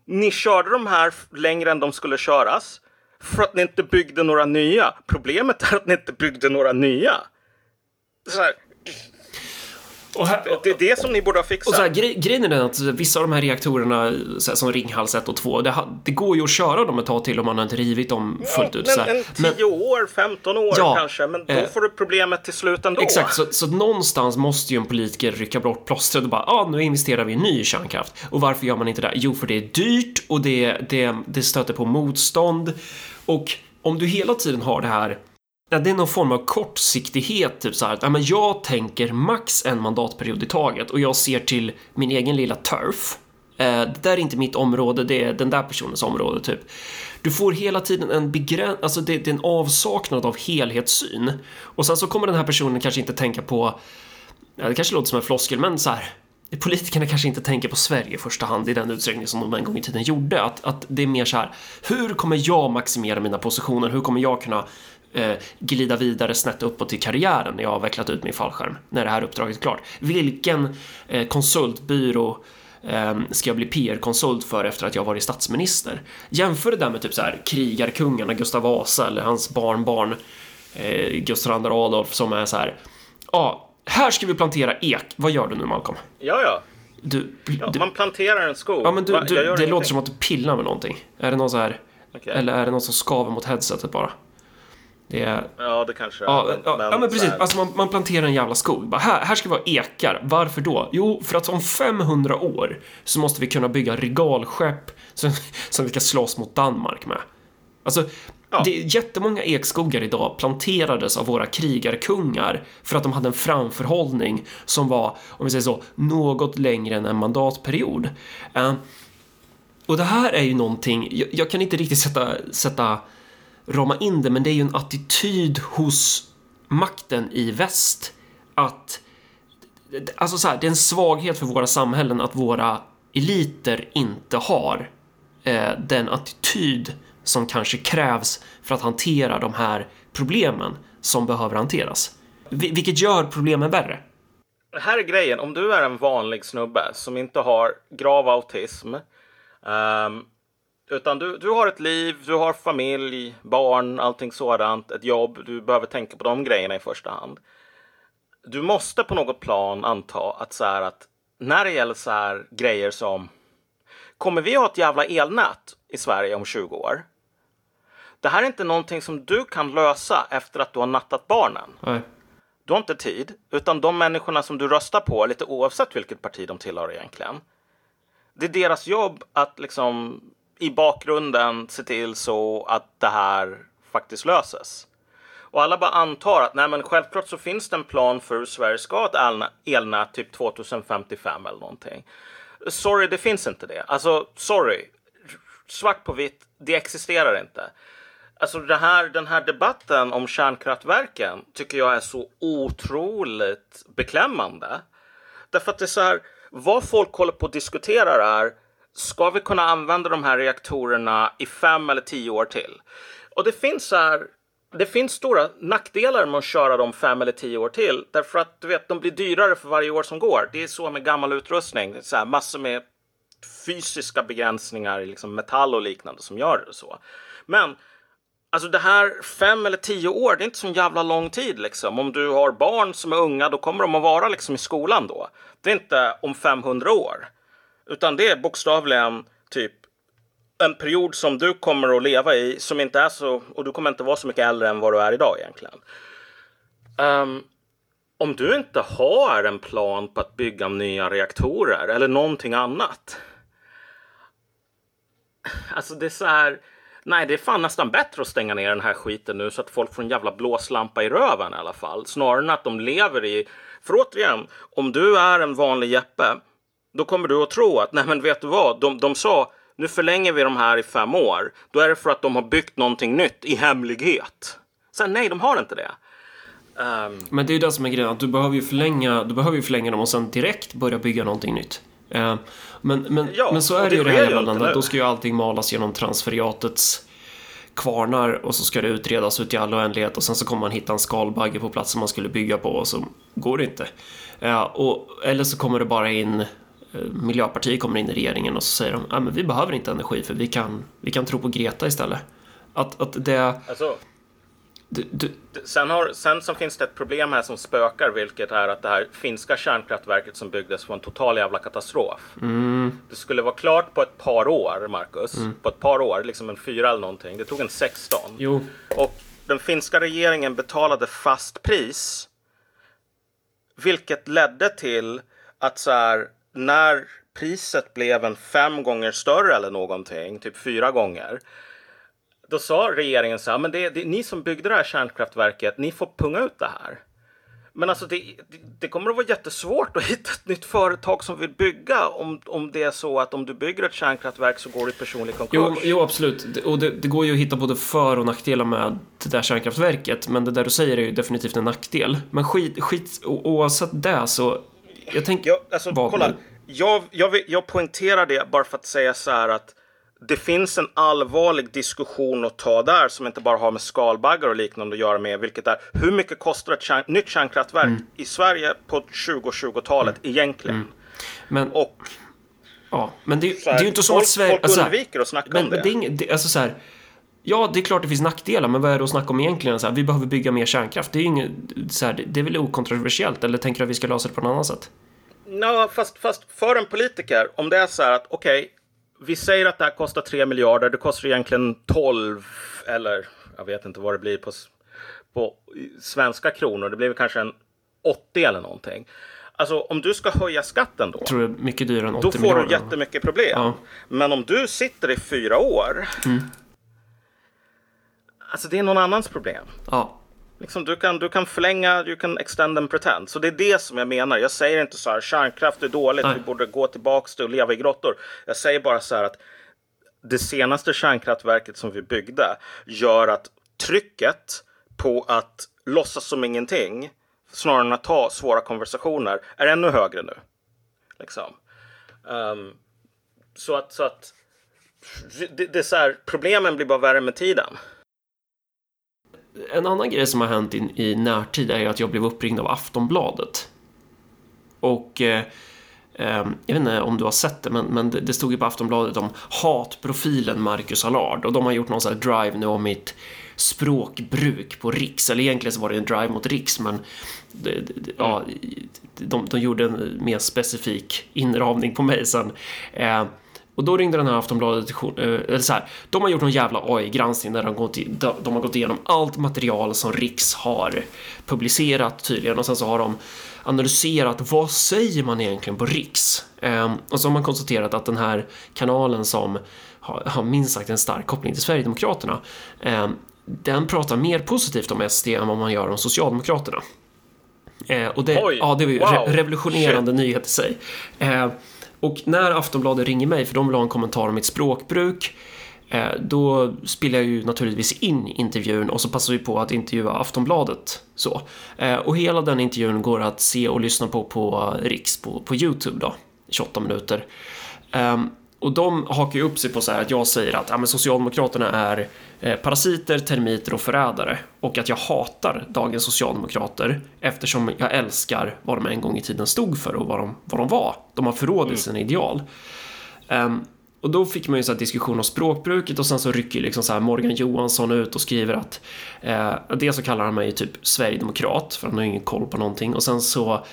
ni körde de här längre än de skulle köras för att ni inte byggde några nya. Problemet är att ni inte byggde några nya. Så här, och här, det är det som ni borde ha fixat. Och så här, gre- grejen är att vissa av de här reaktorerna så här, som Ringhals ett och två, det, ha, det går ju att köra dem ett tag till om man har inte rivit dem fullt ut. Ja, en tio år, femton år ja, kanske, men då eh, får du problemet till slut ändå. Exakt, så, så någonstans måste ju en politiker rycka bort plåstret och bara, ja ah, nu investerar vi i ny kärnkraft. Och varför gör man inte det? Jo, för det är dyrt och det, det, det stöter på motstånd. Och om du hela tiden har det här, ja, det är någon form av kortsiktighet, typ så här, att ja, men jag tänker max en mandatperiod i taget och jag ser till min egen lilla turf. Eh, det där är inte mitt område, det är den där personens område typ. Du får hela tiden en begräns, alltså det, det är en avsaknad av helhetssyn. Och sen så kommer den här personen kanske inte tänka på, ja, det kanske låter som en floskel, men så här, politikerna kanske inte tänker på Sverige i första hand i den utsträckning som de en gång i tiden gjorde. Att, att det är mer så här, hur kommer jag maximera mina positioner? Hur kommer jag kunna Eh, glida vidare snett uppåt i karriären när jag har vecklat ut min fallskärm, när det här uppdraget är klart? Vilken eh, konsultbyrå eh, ska jag bli P R-konsult för efter att jag varit statsminister? Jämför det där med typ så här krigarkungarna Gustav Vasa eller hans barnbarn eh, Gustav Adolf, som är så här, ja, ah, här ska vi plantera ek. Vad gör du nu, Malcolm? Ja, ja. Du, ja du, man planterar en skog. Ja, men du, Va, du, det ingenting. Låter som att du pillar med någonting. Är det någon så här, okay. Eller är det någon som skaver mot headsetet bara? Det är, ja, det kanske är. Ja, men, ja, men, ja, men precis. Alltså, man, man planterar en jävla skog. Bara, här, här ska vi ha ekar. Varför då? Jo, för att om femhundra år så måste vi kunna bygga regalskepp som, som vi ska slåss mot Danmark med. Alltså, ja. Det är jättemånga ekskogar idag planterades av våra krigarkungar för att de hade en framförhållning som var, om vi säger så, något längre än en mandatperiod. Uh, och det här är ju någonting, jag, jag kan inte riktigt sätta... sätta rama in det, men det är ju en attityd hos makten i väst att, alltså så här, det är en svaghet för våra samhällen att våra eliter inte har eh, den attityd som kanske krävs för att hantera de här problemen som behöver hanteras. Vil- vilket gör problemen värre. Här är grejen, om du är en vanlig snubbe som inte har grav autism, um... utan du, du har ett liv, du har familj, barn, allting sådant, ett jobb. Du behöver tänka på de grejerna i första hand. Du måste på något plan anta att, så här, att när det gäller så här grejer som, kommer vi ha ett jävla elnät i Sverige om tjugo år? Det här är inte någonting som du kan lösa efter att du har nattat barnen. Nej. Du har inte tid, utan de människorna som du röstar på, lite oavsett vilket parti de tillhör egentligen, det är deras jobb att liksom i bakgrunden se till så att det här faktiskt löses. Och alla bara antar att nej, men självklart så finns det en plan för hur Sverige ska ha ett elnät typ tjugohundrafemtiofem eller någonting. Sorry, det finns inte det. Alltså, sorry. Svart på vitt, det existerar inte. Alltså det här, den här debatten om kärnkraftverken tycker jag är så otroligt beklämmande. Därför att det är så här, vad folk håller på att diskutera är, ska vi kunna använda de här reaktorerna i fem eller tio år till? Och det finns, så här, det finns stora nackdelar med att köra dem fem eller tio år till. Därför att du vet, de blir dyrare för varje år som går. Det är så med gammal utrustning. Det är så här, massor med fysiska begränsningar, liksom metall och liknande som gör det så. Men alltså det här fem eller tio år, det är inte så jävla lång tid liksom. Om du har barn som är unga, då kommer de att vara liksom i skolan då. Det är inte om femhundra år. Utan det är bokstavligen typ en period som du kommer att leva i, som inte är så, och du kommer inte vara så mycket äldre än vad du är idag egentligen. Um, om du inte har en plan på att bygga nya reaktorer eller någonting annat. Alltså det är så här, nej, det är fan nästan bättre att stänga ner den här skiten nu så att folk får en jävla blåslampa i röven i alla fall. Snarare än att de lever i, för återigen, om du är en vanlig Jeppe, då kommer du att tro att, nej men vet du vad, de, de sa, nu förlänger vi de här i fem år. Då är det för att de har byggt någonting nytt i hemlighet. Sen nej, de har inte det. Um... Men det är ju det som är grejen, att du behöver ju förlänga, du behöver ju förlänga dem och sen direkt börja bygga någonting nytt. Uh, men, men, ja, men så är det, det ju det här jävla landet. Då ska ju allting malas genom transferiatets kvarnar och så ska det utredas ut i all oändlighet och sen så kommer man hitta en skalbagge på platsen man skulle bygga på och så går det inte. Uh, och, eller så kommer det bara in Miljöpartiet kommer in i regeringen och så säger de, ah, men vi behöver inte energi för vi kan, vi kan tro på Greta istället. Att, att det... Alltså, du, du... Sen, har, sen så finns det ett problem här som spökar, vilket är att det här finska kärnkraftverket som byggdes var en total jävla katastrof. Mm. Det skulle vara klart på ett par år, Marcus. Mm. På ett par år, liksom en fyra eller någonting. Det tog en sexton. Jo. Och den finska regeringen betalade fast pris, vilket ledde till att så här, när priset blev en fem gånger större eller någonting, typ fyra gånger, då sa regeringen så här, men det, det ni som byggde det här kärnkraftverket, ni får punga ut det här. Men alltså det, det kommer att vara jättesvårt att hitta ett nytt företag som vill bygga om, om det är så att om du bygger ett kärnkraftverk så går du i personlig konkurs. Jo, jo absolut, och det, det går ju att hitta både för- och nackdelar med det där kärnkraftverket, men det där du säger är ju definitivt en nackdel. Men skit, skit oavsett det så... Jag, tänker, jag, alltså, kolla, jag, jag, jag poängterar det bara för att säga så här att det finns en allvarlig diskussion att ta där som inte bara har med skalbaggar och liknande att göra med, vilket är hur mycket kostar ett kärn, nytt kärnkraftverk mm. i Sverige på tjugotjugotalet mm. egentligen. Mm. Men, och, ja, men det, här, det är ju inte så att Sverige... Folk alltså, undviker att snacka men, om men det. Men det är alltså så här... Ja, det är klart det finns nackdelar, men vad är det att snacka om egentligen? Så här, vi behöver bygga mer kärnkraft. Det är, inget, så här, det är väl okontroversiellt, eller tänker du att vi ska lösa det på något annat sätt? Ja, fast, fast för en politiker, om det är så här att okej, okay, vi säger att det här kostar tre miljarder, det kostar egentligen tolv, eller jag vet inte vad det blir på, på svenska kronor, det blir kanske en åttio eller någonting. Alltså om du ska höja skatten då, tror jag mycket dyrare än åttio då får miljarder. Du jättemycket problem. Ja. Men om du sitter i fyra år... Mm. Alltså det är någon annans problem. Ja. Liksom du kan, du kan förlänga, du kan extend and pretend. Så det är det som jag menar. Jag säger inte så här, kärnkraft är dåligt, nej, vi borde gå tillbaka till och leva i grottor. Jag säger bara så här att det senaste kärnkraftverket som vi byggde gör att trycket på att låtsas som ingenting, snarare än att ta svåra konversationer, är ännu högre nu. Liksom. Um, så att, så att det, det är så här, problemen blir bara värre med tiden. En annan grej som har hänt in, i närtid är ju att jag blev uppringd av Aftonbladet. Och eh, eh, jag vet inte om du har sett det, men, men det, det stod ju på Aftonbladet om hatprofilen Marcus Allard. Och de har gjort någon sån här drive nu om mitt språkbruk på Riks. Eller egentligen så var det en drive mot Riks, men de, de, ja, de, de gjorde en mer specifik inramning på mig sen. Eh, Och då ringde den här Aftonbladet, eller så här, de har gjort någon jävla A I-granskning där de, gått, de har gått igenom allt material som Riks har publicerat tydligen, och sen så har de analyserat vad säger man egentligen på Riks. Ehm, och så har man konstaterat att den här kanalen som har, har minst sagt en stark koppling till Sverigedemokraterna, ehm, den pratar mer positivt om S D än vad man gör om Socialdemokraterna. Ehm, och det, Oj, ja, det var ju wow, re- revolutionerande shit. nyhet i sig. Ehm, Och när Aftonbladet ringer mig, för de vill ha en kommentar om mitt språkbruk, då spelar jag ju naturligtvis in intervjun och så passar vi på att intervjua Aftonbladet. Så. Och hela den intervjun går att se och lyssna på på Riks på, på YouTube då, tjugoåtta minuter. Och de hakar ju upp sig på så här att jag säger att ja, men Socialdemokraterna är parasiter, termiter och förrädare. Och att jag hatar dagens socialdemokrater eftersom jag älskar vad de en gång i tiden stod för och vad de, vad de var. De har förrådat sina ideal. Um, och då fick man ju så här diskussion om språkbruket, och sen så rycker liksom så här Morgan Johansson ut och skriver att eh, det så kallar han mig typ Sverigedemokrat för han har ingen koll på någonting. Och sen så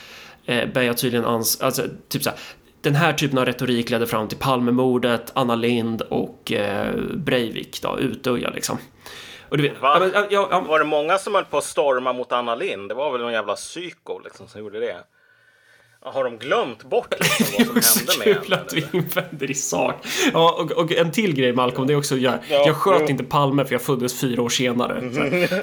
eh, bär jag tydligen ans- alltså, typ så här, den här typen av retorik ledde fram till Palmemordet, Anna Lind och eh, Breivik då, Utöja liksom. Och du vet, Va? ja, men, ja, ja. Var det många som höll på att storma mot Anna Lind? Det var väl någon jävla psyko liksom som gjorde det. Har de glömt bort liksom vad som hände med henne? Det är också kul att vi invänder i sak. Ja, och, och en till grej, Malcolm, det är också jag, ja, jag sköt jo. inte Palme för jag föddes fyra år senare.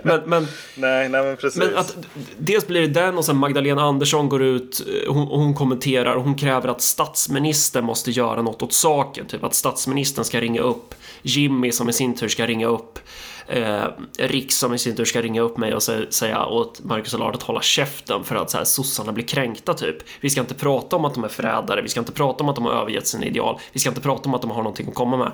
Men, men, nej, nej, men precis. Men att, dels blir det den, och sen Magdalena Andersson går ut, hon, hon kommenterar, och hon kräver att statsministern måste göra något åt saken. Typ att statsministern ska ringa upp Jimmy, som i sin tur ska ringa upp Eh, Riks, som i sin tur ska ringa upp mig och sä- säga åt Marcus Allard att hålla käften för att så här, sossarna blir kränkta typ. Vi ska inte prata om att de är förrädare, vi ska inte prata om att de har övergett sina ideal, vi ska inte prata om att de har någonting att komma med.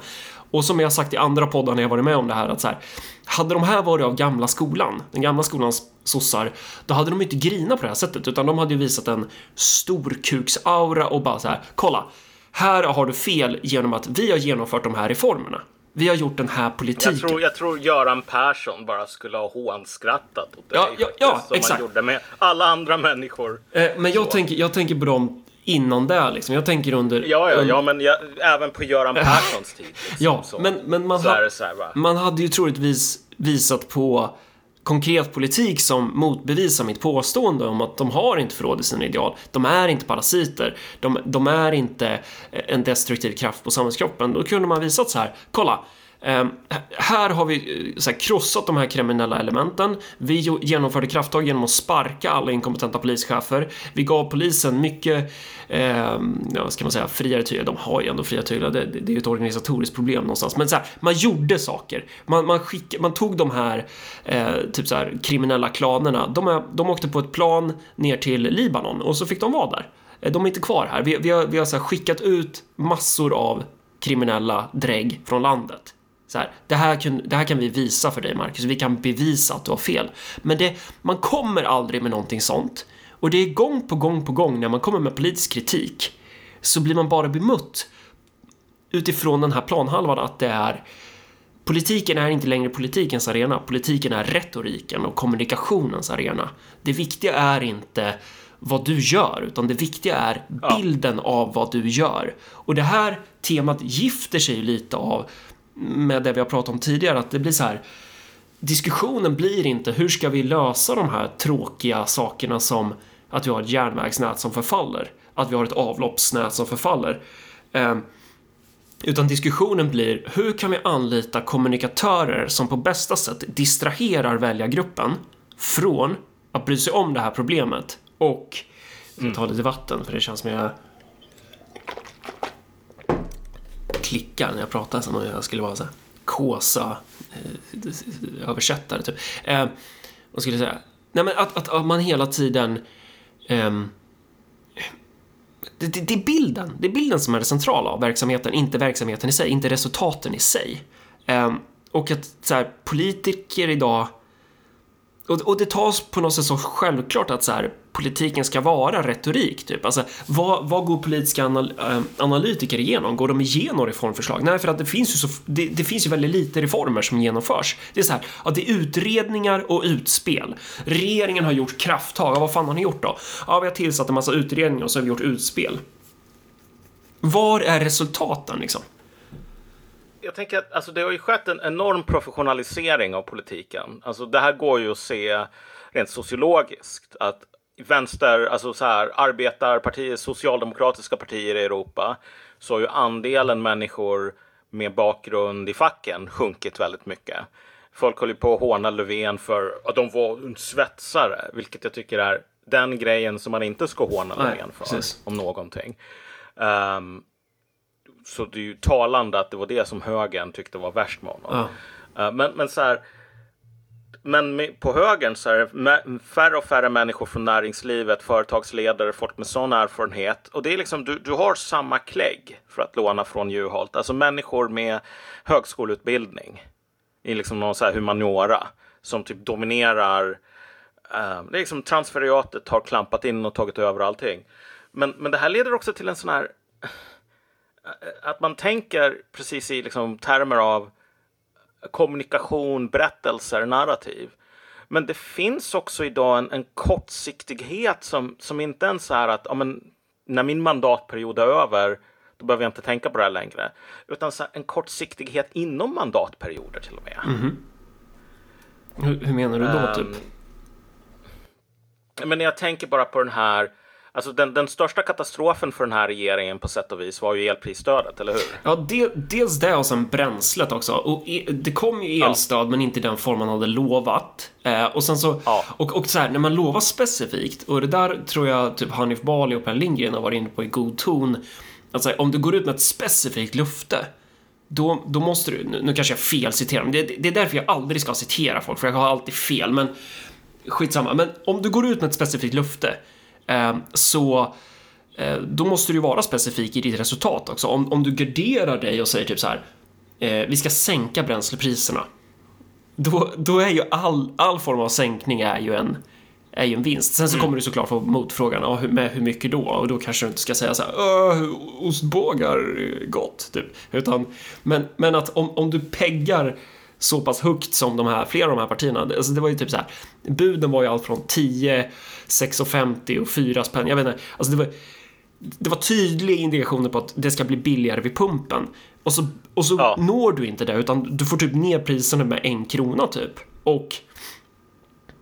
Och som jag har sagt i andra poddar när jag varit med om det här, att så här, hade de här varit av gamla skolan, den gamla skolans sossar, då hade de inte grinat på det här sättet, utan de hade ju visat en storkuksaura och bara så här: kolla, här har du fel genom att vi har genomfört de här reformerna. Vi har gjort den här politiken. Jag tror, jag tror Göran Persson bara skulle ha hånskrattat åt det. Ja, ja, ja, som exakt. Man gjorde med alla andra människor. Eh, men jag tänker, jag tänker på dem innan där liksom. Jag tänker under... Ja, ja, um... ja men jag, även på Göran Perssons tid. Liksom, ja, så. Men, men man, så ha, så här, man hade ju troligtvis visat på konkret politik som motbevisar mitt påstående om att de har inte förråd i sina ideal. De är inte parasiter. De, de är inte en destruktiv kraft på samhällskroppen. Då kunde man visa så här: kolla, eh, här har vi så här, krossat de här kriminella elementen. Vi genomförde krafttag genom att sparka alla inkompetenta polischefer. Vi gav polisen mycket eh, vad ska man säga, friare tyglar. De har ju ändå fria tyglar. Det, det är ju ett organisatoriskt problem någonstans. Men så här, man gjorde saker. Man, man, skick, man tog de här eh, typ så här, kriminella klanerna. De, är, de åkte på ett plan ner till Libanon och så fick de vara där. De är inte kvar här. Vi, vi har, vi har så här, skickat ut massor av kriminella drägg från landet. Så här, det, här kan, det här kan vi visa för dig, Marcus. Vi kan bevisa att du har fel. Men det, man kommer aldrig med någonting sånt. Och det är gång på gång på gång när man kommer med politisk kritik, så blir man bara bemött utifrån den här planhalvan att det är, politiken är inte längre politikens arena. Politiken är retoriken och kommunikationens arena. Det viktiga är inte vad du gör, utan det viktiga är bilden ja. av vad du gör. Och det här temat gifter sig lite av med det vi har pratat om tidigare, att det blir så här, diskussionen blir inte hur ska vi lösa de här tråkiga sakerna, som att vi har ett järnvägsnät som förfaller, att vi har ett avloppsnät som förfaller, eh, utan diskussionen blir hur kan vi anlita kommunikatörer som på bästa sätt distraherar väljargruppen från att bry sig om det här problemet. Och jag tar lite vatten för det känns som jag klickar när jag pratar, som om jag skulle vara så här kåsa eh, översättare typ. Eh, och skulle säga nej, men att, att, att man hela tiden eh, det, det, det är bilden, det är bilden som är det centrala av verksamheten, inte verksamheten i sig, inte resultaten i sig. Eh, och att så här, politiker idag och, och det tas på något sätt så självklart att så här, politiken ska vara retorik typ. Alltså, vad, vad går politiska anal- analytiker igenom? Går de igenom reformförslag? Nej, för att det finns ju, så, det, det finns ju väldigt lite reformer som genomförs. Det är så här, ja, det är utredningar och utspel. Regeringen har gjort krafttag. Ja, vad fan har ni gjort då? Ja, vi har tillsatt en massa utredningar och så har vi gjort utspel. Var är resultaten liksom? Jag tänker att alltså, det har ju skett en enorm professionalisering av politiken. Alltså, det här går ju att se rent sociologiskt, att vänster, alltså så här, arbetarpartier, socialdemokratiska partier i Europa, så har ju andelen människor med bakgrund i facken sjunkit väldigt mycket. Folk håller på att håna Löfven för att de var svetsare, vilket jag tycker är den grejen som man inte ska håna Löfven för, precis. Om någonting. Um, så det är ju talande att det var det som högern tyckte var värst med honom. Ja. Uh, men, men så här... Men på högern så är det färre och färre människor från näringslivet, företagsledare, folk med sån erfarenhet. Och det är liksom, du, du har samma klägg, för att låna från Juholt. Alltså människor med högskoleutbildning i liksom någon så här humaniora som typ dominerar. Eh, det är liksom transferiatet har klampat in och tagit över allting. Men, men det här leder också till en sån här, att man tänker precis i liksom termer av kommunikation, berättelser, narrativ. Men det finns också idag en, en kortsiktighet som, som inte ens är att ja, men, när min mandatperiod är över, då behöver jag inte tänka på det här längre. Utan så en kortsiktighet inom mandatperioder till och med. Mm-hmm. Hur, hur menar du då um, typ? Men jag tänker bara på den här, alltså den, den största katastrofen för den här regeringen på sätt och vis var ju elprisstödet, eller hur? Ja, det, dels det och sen bränslet också. Och det kom ju elstöd, ja. Men inte i den form man hade lovat. Eh, och sen så, ja. och, och så här, när man lovar specifikt, och det där tror jag typ Hanif Bali och Per Lindgren har varit inne på i god ton. Alltså, om du går ut med ett specifikt löfte, då, då måste du, nu, nu kanske jag felciterar, men det, det är därför jag aldrig ska citera folk, för jag har alltid fel, men skitsamma. Men om du går ut med ett specifikt löfte, eh, så eh, då måste du vara specifik i ditt resultat också. Om, om du garderar dig och säger typ så här, eh, vi ska sänka bränslepriserna, då, då är ju all, all form av sänkning är ju en är ju en vinst. Sen så kommer du såklart få motfrågan, ja, med hur mycket då? Och då kanske du inte ska säga så här, ostbågar gott typ. Utan, men, men att om, om du peggar så pass högt som de här, flera av de här partierna, alltså det var ju typ så här, buden var ju allt från tio, sex femtio och fyra spänn, jag vet inte, alltså det var det var tydliga indikationer på att det ska bli billigare vid pumpen, och så, och så ja. Når du inte det, utan du får typ ner priserna med en krona typ, och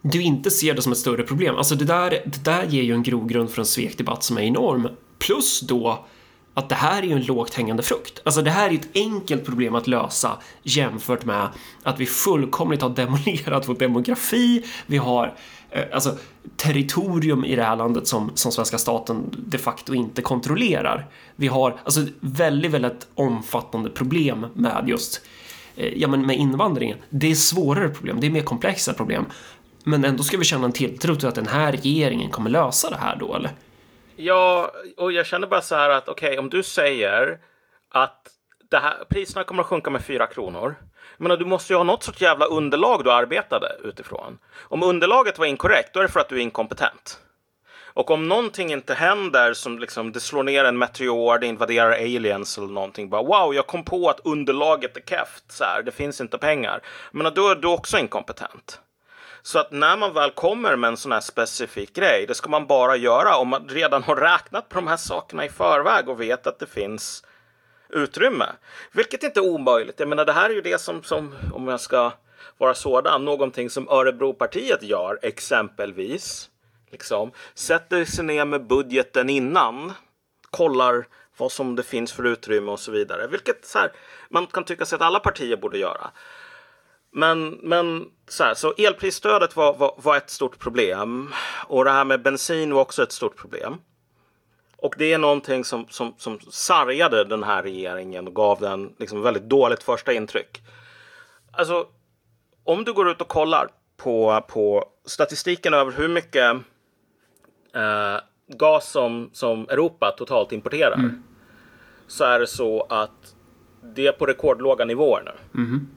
du inte ser det som ett större problem. Alltså det där, det där ger ju en grogrund för en svekdebatt som är enorm. Plus då att det här är ju en lågt hängande frukt. Alltså det här är ett enkelt problem att lösa jämfört med att vi fullkomligt har demolerat vår demografi. Vi har eh, alltså, territorium i det här landet som, som svenska staten de facto inte kontrollerar. Vi har alltså väldigt, väldigt omfattande problem med just eh, ja, men med invandringen. Det är svårare problem, det är mer komplexa problem. Men ändå ska vi känna en tilltro till att den här regeringen kommer lösa det här då, eller? Ja, och jag känner bara så här att okej, okay, om du säger att det här, priserna kommer att sjunka med fyra kronor. Men du måste ju ha något sorts jävla underlag du arbetade utifrån. Om underlaget var inkorrekt, då är det för att du är inkompetent. Och om någonting inte händer, som liksom det slår ner en meteor, det invaderar aliens eller någonting, bara wow, jag kom på att underlaget är keft, så här, det finns inte pengar. Men då är du också inkompetent. Så att när man väl kommer med en sån här specifik grej, det ska man bara göra om man redan har räknat på de här sakerna i förväg och vet att det finns utrymme. Vilket inte är omöjligt. Jag menar, det här är ju det som, som om jag ska vara sådan, någonting som Örebro Partiet gör exempelvis. Liksom, sätter sig ner med budgeten innan, kollar vad som det finns för utrymme och så vidare. Vilket så här, man kan tycka sig att alla partier borde göra. Men, men så här, så elprisstödet var, var, var ett stort problem, och det här med bensin var också ett stort problem. Och det är någonting som, som, som sargade den här regeringen och gav den liksom väldigt dåligt första intryck. Alltså, om du går ut och kollar på, på statistiken över hur mycket eh, gas som, som Europa totalt importerar, mm. så är det så att det är på rekordlåga nivåer nu. Mm.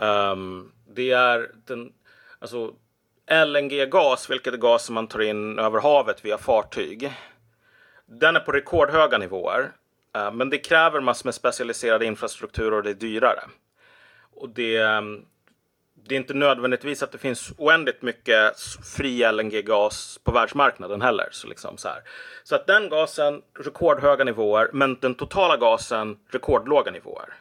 Um, det är den, alltså L N G-gas, vilket är gas som man tar in över havet via fartyg, den är på rekordhöga nivåer, uh, men det kräver massor med specialiserad infrastruktur och det är dyrare. Och det, um, det är inte nödvändigtvis att det finns oändligt mycket fri L N G-gas på världsmarknaden heller, så liksom så här. Så att den gasen, rekordhöga nivåer, men den totala gasen, rekordlåga nivåer.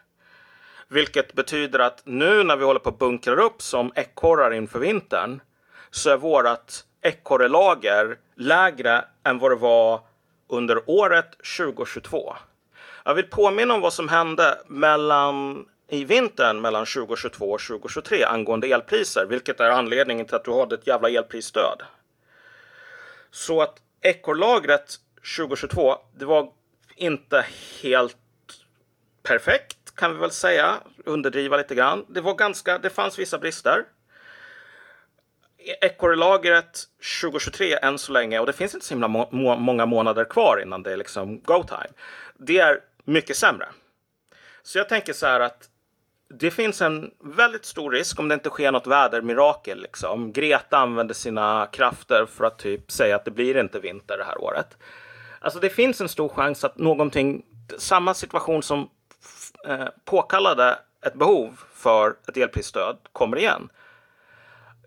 Vilket betyder att nu när vi håller på att bunkra upp som ekorrar inför vintern, så är vårt ekorrelager lägre än vad det var under året tjugohundratjugotvå. Jag vill påminna om vad som hände mellan, i vintern mellan tjugohundratjugotvå och tjugohundratjugotre angående elpriser. Vilket är anledningen till att du hade ett jävla elprisstöd. Så att ekorrlagret tjugohundratjugotvå, det var inte helt perfekt, kan vi väl säga, underdriva lite grann. Det var ganska, det fanns vissa brister. Ekorrlagret tjugohundratjugotre än så länge, och det finns inte så himla må- må- många månader kvar innan det är liksom go time. Det är mycket sämre. Så jag tänker så här att det finns en väldigt stor risk, om det inte sker något vädermirakel liksom. Greta använder sina krafter för att typ säga att det blir inte vinter det här året. Alltså det finns en stor chans att någonting, samma situation som påkallade ett behov för ett elprisstöd kommer igen.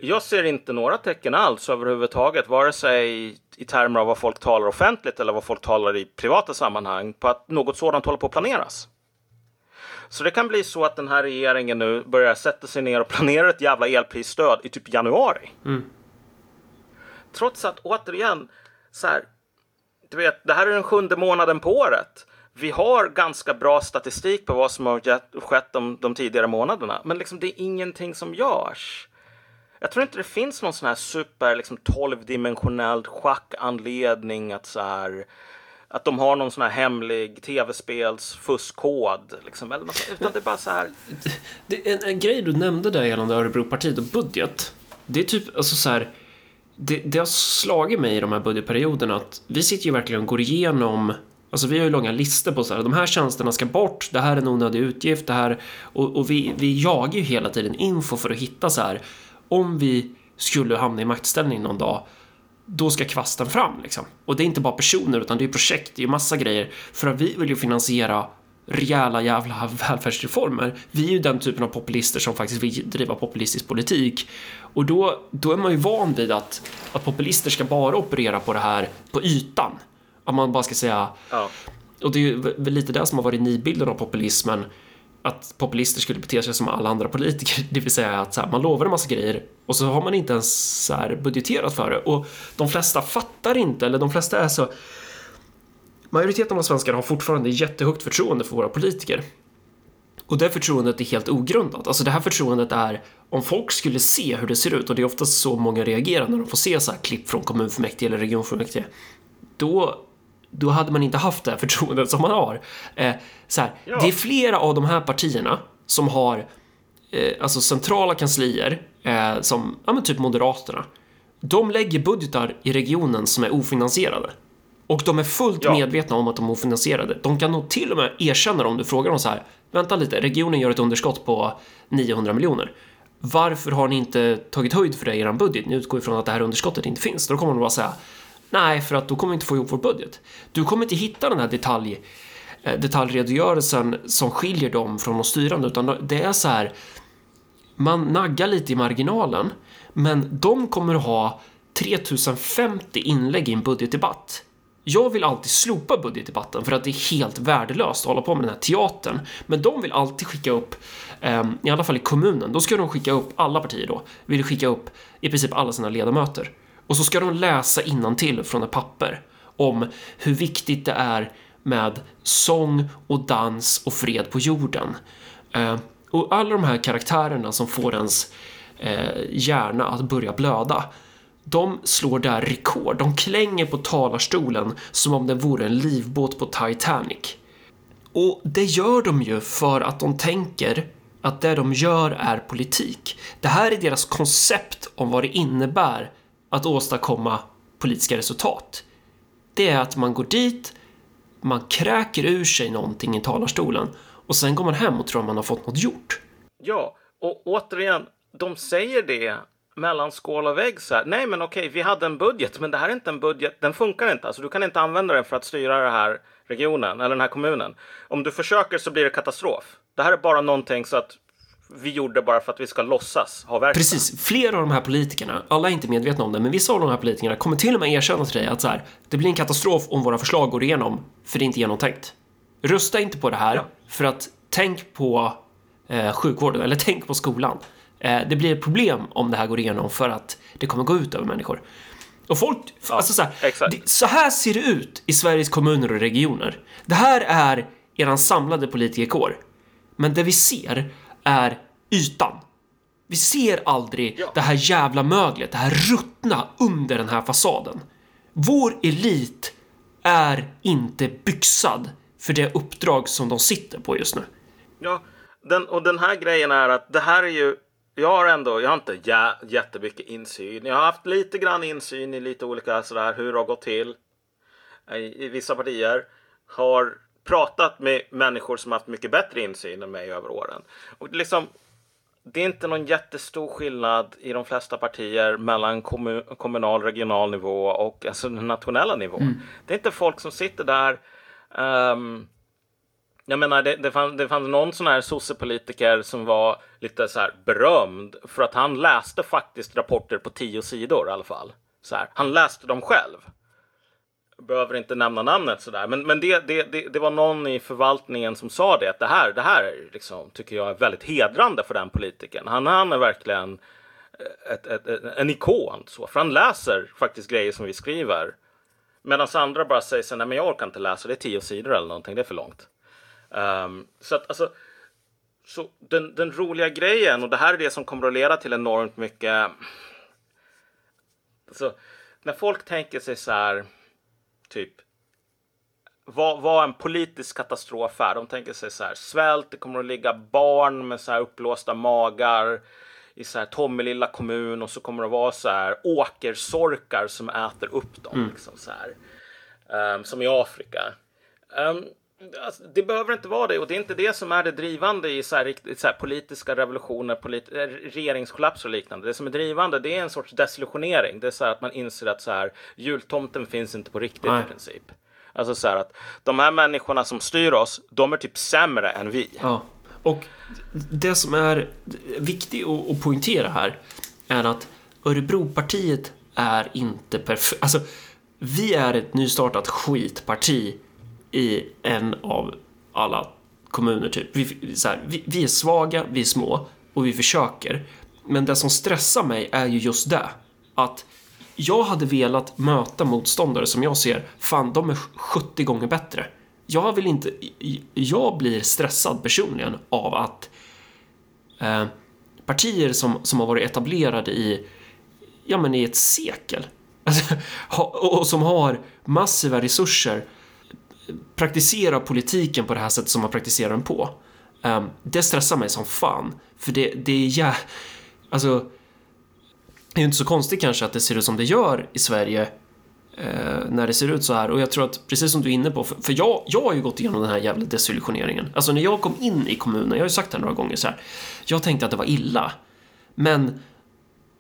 Jag ser inte några tecken alls överhuvudtaget, vare sig i termer av vad folk talar offentligt eller vad folk talar i privata sammanhang, på att något sådant håller på att planeras. Så det kan bli så att den här regeringen nu börjar sätta sig ner och planera ett jävla elprisstöd i typ januari. Mm. Trots att, återigen, så här, du vet, det här är den sjunde månaden på året. Vi har ganska bra statistik på vad som har skett de, de tidigare månaderna. Men liksom, det är ingenting som görs. Jag tror inte det finns någon sån här super liksom, tolvdimensionell schackanledning att så här... Att de har någon sån här hemlig tv-spelsfuskkod. Liksom, eller något, utan det är bara så här... Det, en, en grej du nämnde där gällande Örebro Partiet och budget. Det är typ, alltså så här... Det, det har slagit mig i de här budgetperioderna att vi sitter ju verkligen och går igenom... Alltså vi har ju långa listor på så här, de här tjänsterna ska bort, det här är en onödig utgift, det här... Och, och vi, vi jagar ju hela tiden info för att hitta så här... Om vi skulle hamna i maktställning någon dag... Då ska kvasten fram liksom. Och det är inte bara personer utan det är projekt, det är massa grejer. För att vi vill ju finansiera rejäla jävla välfärdsreformer. Vi är ju den typen av populister som faktiskt vill driva populistisk politik. Och då, då är man ju van vid att, att populister ska bara operera på det här på ytan. Att man bara ska säga... Ja. Och det är ju lite det som har varit nybilden av populismen. Att populister skulle bete sig som alla andra politiker. Det vill säga att så här, man lovar en massa grejer och så har man inte ens så här budgeterat för det. Och de flesta fattar inte. Eller de flesta är så... Majoriteten av svenskarna har fortfarande jättehögt förtroende för våra politiker. Och det förtroendet är helt ogrundat. Alltså det här förtroendet är... Om folk skulle se hur det ser ut. Och det är oftast så många reagerar när de får se så här klipp från kommunfullmäktige eller regionfullmäktige. Då... Då hade man inte haft det här förtroendet som man har. Eh, så här, ja. Det är flera av de här partierna som har eh, alltså centrala kanslier eh, som ja, men typ Moderaterna. De lägger budgetar i regionen som är ofinansierade. Och de är fullt ja. medvetna om att de är ofinansierade. De kan nog till och med erkänna om du frågar dem så här. Vänta lite, regionen gör ett underskott på niohundra miljoner. Varför har ni inte tagit höjd för det i er budget? Ni utgår ifrån att det här underskottet inte finns. Då kommer de bara säga... Nej, för att då kommer vi inte få ihop vår budget. Du kommer inte hitta den här detalj, detaljredogörelsen som skiljer dem från de styrande. Utan det är så här, man naggar lite i marginalen. Men de kommer att ha tretusenfemtio inlägg i en budgetdebatt. Jag vill alltid slopa budgetdebatten för att det är helt värdelöst att hålla på med den här teatern. Men de vill alltid skicka upp, i alla fall i kommunen, då ska de skicka upp alla partier då. Vill skicka upp i princip alla sina ledamöter. Och så ska de läsa innantill från ett papper om hur viktigt det är med sång och dans och fred på jorden. Eh, och alla de här karaktärerna som får ens eh, hjärna att börja blöda, de slår där rekord. De klänger på talarstolen som om den vore en livbåt på Titanic. Och det gör de ju för att de tänker att det de gör är politik. Det här är deras koncept om vad det innebär att åstadkomma politiska resultat. Det är att man går dit, man kräker ur sig någonting i talarstolen och sen går man hem och tror att man har fått något gjort. Ja, och återigen, de säger det mellan skål och vägg så här. Nej men okej, vi hade en budget, men det här är inte en budget, den funkar inte. Alltså du kan inte använda den för att styra den här regionen eller den här kommunen. Om du försöker så blir det katastrof. Det här är bara någonting så att vi gjorde bara för att vi ska låtsas ha verksamhet. Precis, flera av de här politikerna, alla är inte medvetna om det, men vissa av de här politikerna kommer till och med erkänna till dig att så här, det blir en katastrof om våra förslag går igenom, för det är inte genomtänkt. Rösta inte på det här, ja. För att tänk på eh, sjukvården eller tänk på skolan. Eh, det blir ett problem om det här går igenom för att det kommer gå ut över människor. Och folk, ja, alltså så här, det, så här ser det ut i Sveriges kommuner och regioner. Det här är eran samlade politikerkår. Men det vi ser är ytan. Vi ser aldrig ja. det här jävla möglet, det här ruttna under den här fasaden. Vår elit är inte byxad för det uppdrag som de sitter på just nu. Ja, den, och den här grejen är att det här är ju, jag har ändå, jag har inte jä, jättemycket insyn. Jag har haft lite grann insyn i lite olika sådär, hur det har gått till i, i vissa partier. Har pratat med människor som haft mycket bättre insyn än mig över åren. Och liksom, det är inte någon jättestor skillnad i de flesta partier mellan kommun- kommunal, regional nivå och alltså den nationella nivån. Mm. Det är inte folk som sitter där um, Jag menar, det, det, fann, det fanns någon sån här sossepolitiker som var lite så här berömd för att han läste faktiskt rapporter på tio sidor i alla fall. Så här, han läste dem själv. Behöver inte nämna namnet sådär. Men, men det, det, det, det var någon i förvaltningen som sa det. Att det här, det här liksom, tycker jag är väldigt hedrande för den politikern. Han, han är verkligen ett, ett, ett, en ikon. Så. För han läser faktiskt grejer som vi skriver. Medan andra bara säger så, nej men jag orkar inte läsa. Det är tio sidor eller någonting. Det är för långt. Um, så att alltså så den, den roliga grejen, och det här är det som kommer att leda till enormt mycket, alltså, när folk tänker sig så här, typ vad, vad en politisk katastrof är, de tänker sig så här: svält, det kommer att ligga barn med så här uppblåsta magar i så här Tommelilla kommun, och så kommer det att vara så här åkersorkar som äter upp dem, mm. liksom så här, um, som i Afrika. um, Alltså, det behöver inte vara det, och det är inte det som är det drivande i så här, så här politiska revolutioner, politi- regeringskollaps och liknande. Det som är drivande, det är en sorts desillusionering. Det är så här att man inser att så här, jultomten finns inte på riktigt. Nej. I princip. Alltså så här att de här människorna som styr oss, de är typ sämre än vi. Ja. Och det som är viktigt att poängtera här är att Örebro Partiet är inte perfekt. Alltså, vi är ett nystartat skitparti i en av alla kommuner typ. Vi, så här, vi, vi är svaga, vi är små och vi försöker. Men det som stressar mig är ju just det. Att jag hade velat möta motståndare som jag ser, fan, de är sjuttio gånger bättre. Jag vill inte, jag blir stressad personligen av att eh, partier som, som har varit etablerade i, ja men i ett sekel, alltså, och som har massiva resurser, praktisera politiken på det här sättet som man praktiserar den på. Um, det stressar mig som fan. För det, det är ja, alltså, det är inte så konstigt kanske att det ser ut som det gör i Sverige, uh, när det ser ut så här. Och jag tror att precis som du är inne på, för, för jag, jag har ju gått igenom den här jävla desillusioneringen. Alltså när jag kom in i kommunen, jag har ju sagt det några gånger så här, jag tänkte att det var illa. Men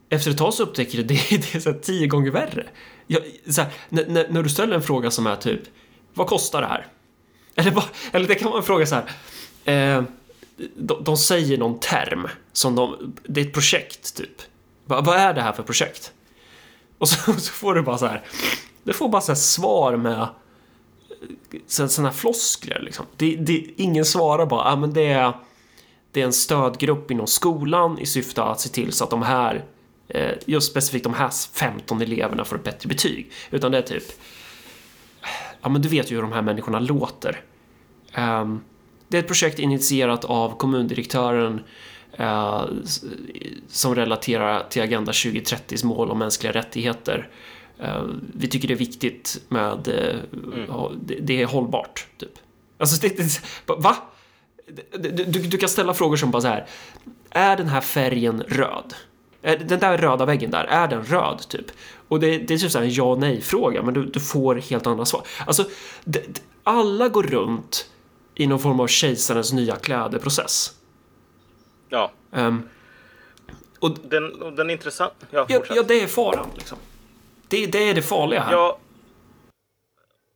efter ett tag så upptäcker du det, det är så här tio gånger värre. Jag, så här, n- n- när du ställer en fråga som är typ, vad kostar det här? Eller, bara, eller det kan man fråga så här. Eh, de, de säger någon term som de, det är ett projekt typ. Va, vad är det här för projekt? Och så, så får du bara så här. Du får bara så här svar med så, såna floskler liksom. Det, det, ingen svarar bara. Ah, men det, är, det är en stödgrupp inom skolan i syfte att se till så att de här, eh, just specifikt de här femton eleverna får ett bättre betyg. Utan det är typ, ja men du vet ju hur de här människorna låter. Um, det är ett projekt initierat av kommundirektören uh, som relaterar till Agenda tjugotrettios mål om mänskliga rättigheter. Uh, vi tycker det är viktigt med uh, mm. uh, det, det är hållbart typ. Alltså det, det, va? Du, du, du kan ställa frågor som bara så här, är den här färgen röd? Den där röda väggen där, är den röd typ? Och det, det är typ så här en ja nej fråga, men du, du får helt andra svar. Alltså det, det, alla går runt i någon form av kejsarens nya kläder process. Ja. Um, och den, och den är intressant. Ja, ja, ja, det är faran liksom. Det, det är det farliga här. Ja.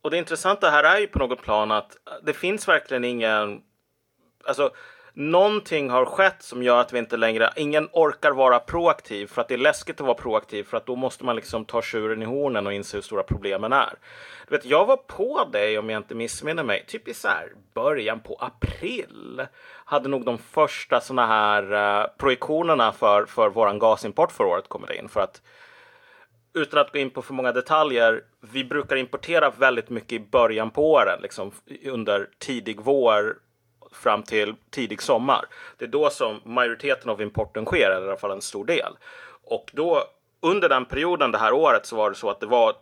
Och det intressanta här är ju på något plan att det finns verkligen ingen, alltså någonting har skett som gör att vi inte längre, ingen orkar vara proaktiv, för att det är läskigt att vara proaktiv, för att då måste man liksom ta tjuren i hornen och inse hur stora problemen är. Du vet, jag var på dig, om jag inte missminner mig, typ i så här början på april hade nog de första såna här uh, projektionerna för, för våran gasimport för året kommit in, för att utan att gå in på för många detaljer, vi brukar importera väldigt mycket i början på åren, liksom under tidig vår fram till tidig sommar. Det är då som majoriteten av importen sker, eller i alla fall en stor del. Och då, under den perioden det här året, så var det så att det var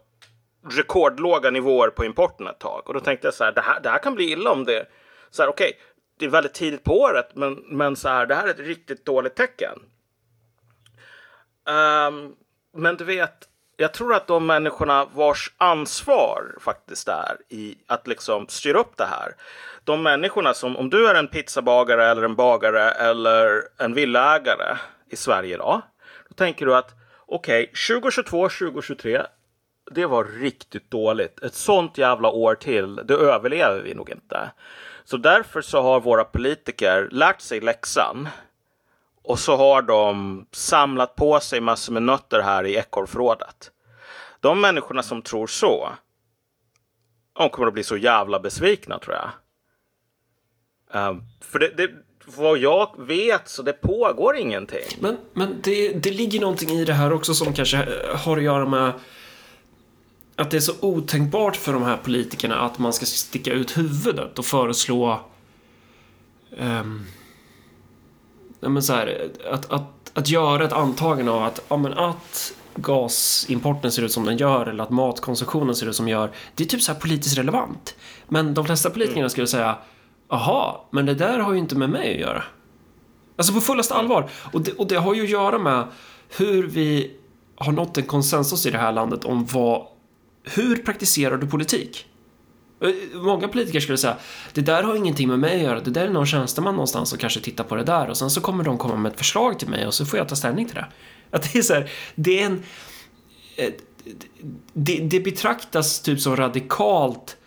rekordlåga nivåer på importen ett tag. Och då tänkte jag så här, det här, det här kan bli illa om det. Så här, okej, okay, det är väldigt tidigt på året, men, men så här, det här är ett riktigt dåligt tecken. Um, men du vet, jag tror att de människorna vars ansvar faktiskt är i att liksom styra upp det här, de människorna som, om du är en pizzabagare eller en bagare eller en villaägare i Sverige idag, då tänker du att okej, okay, tjugohundratjugotvå tjugohundratjugotre, det var riktigt dåligt. Ett sånt jävla år till, det överlever vi nog inte. Så därför så har våra politiker lärt sig läxan. Och så har de samlat på sig massor med nötter här i ekorrförrådet. De människorna som tror så, de kommer att bli så jävla besvikna, tror jag. Um, för det, det, vad jag vet, så det pågår ingenting. Men, men det, det ligger någonting i det här också som kanske har att göra med att det är så otänkbart för de här politikerna att man ska sticka ut huvudet och föreslå um, men så här, att, att, att göra ett antagande av att, ja, men att gasimporten ser ut som den gör eller att matkonsumtionen ser ut som den gör, det är typ så här politiskt relevant. Men de flesta politikerna skulle säga, aha, men det där har ju inte med mig att göra. Alltså på fullaste allvar. Och det, och det har ju att göra med hur vi har nått en konsensus i det här landet om vad, hur praktiserar du politik? Många politiker skulle säga, det där har ingenting med mig att göra, det där är någon tjänsteman någonstans som kanske tittar på det där och sen så kommer de komma med ett förslag till mig och så får jag ta ställning till det. Att det är så här, det är en det, det betraktas typ som radikalt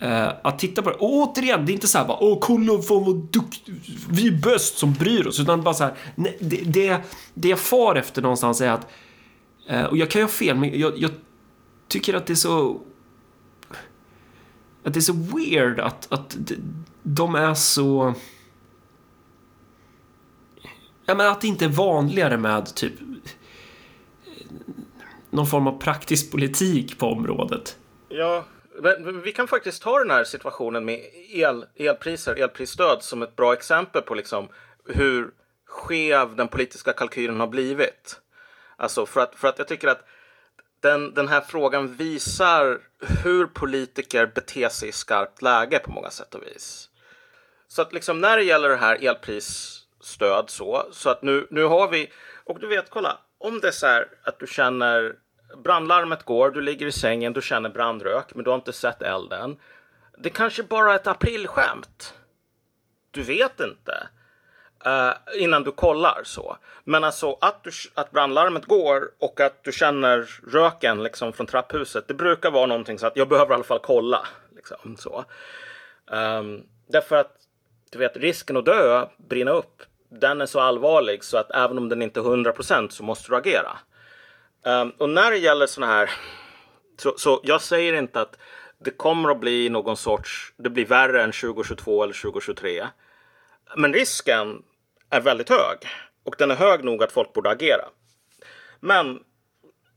eh, att titta på det. Och återigen, det är inte så här bara, åh kolla fan vad duktig, vi är bäst som bryr oss, utan bara så här, nej, det, det, det jag far efter någonstans är att eh, och jag kan ju ha fel, men jag, jag tycker att det är så att det är så weird att, att de är så, ja, men att det inte är vanligare med typ någon form av praktisk politik på området. Ja, men vi kan faktiskt ta den här situationen med el, elpriser, elprisstöd som ett bra exempel på liksom hur skev den politiska kalkylen har blivit. Alltså för att, för att jag tycker att Den, den här frågan visar hur politiker beter sig i skarpt läge på många sätt och vis. Så att liksom när det gäller det här elprisstöd så, så att nu, nu har vi, och du vet, kolla, om det är så här att du känner, brandlarmet går, du ligger i sängen, du känner brandrök, men du har inte sett elden. Det kanske bara är ett aprilskämt. Du vet inte. Uh, innan du kollar så. Men alltså att, du, att brandlarmet går och att du känner röken liksom från trapphuset, det brukar vara någonting så att jag behöver i alla fall kolla liksom, så. Um, därför att du vet, risken att dö, brinna upp, den är så allvarlig så att även om den inte är hundra procent så måste du agera. Um, och när det gäller sådana här så, så jag säger inte att det kommer att bli någon sorts, det blir värre än tjugo tjugotvå eller tjugo tjugotre, men risken är väldigt hög. Och den är hög nog att folk borde agera. Men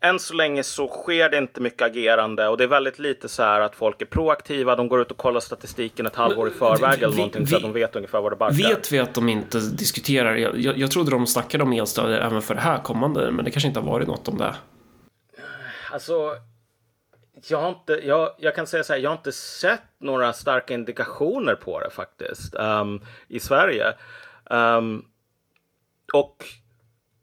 än så länge så sker det inte mycket agerande. Och det är väldigt lite så här att folk är proaktiva. De går ut och kollar statistiken ett halvår i förväg eller någonting så att de vet ungefär vad det barkar. Vet vi att de inte diskuterar? Jag, jag, jag trodde de snackade om elstöd även för det här kommande. Men det kanske inte har varit något om det. Alltså, jag har inte, jag, jag kan säga så här, jag har inte sett några starka indikationer på det faktiskt um, i Sverige. Um, och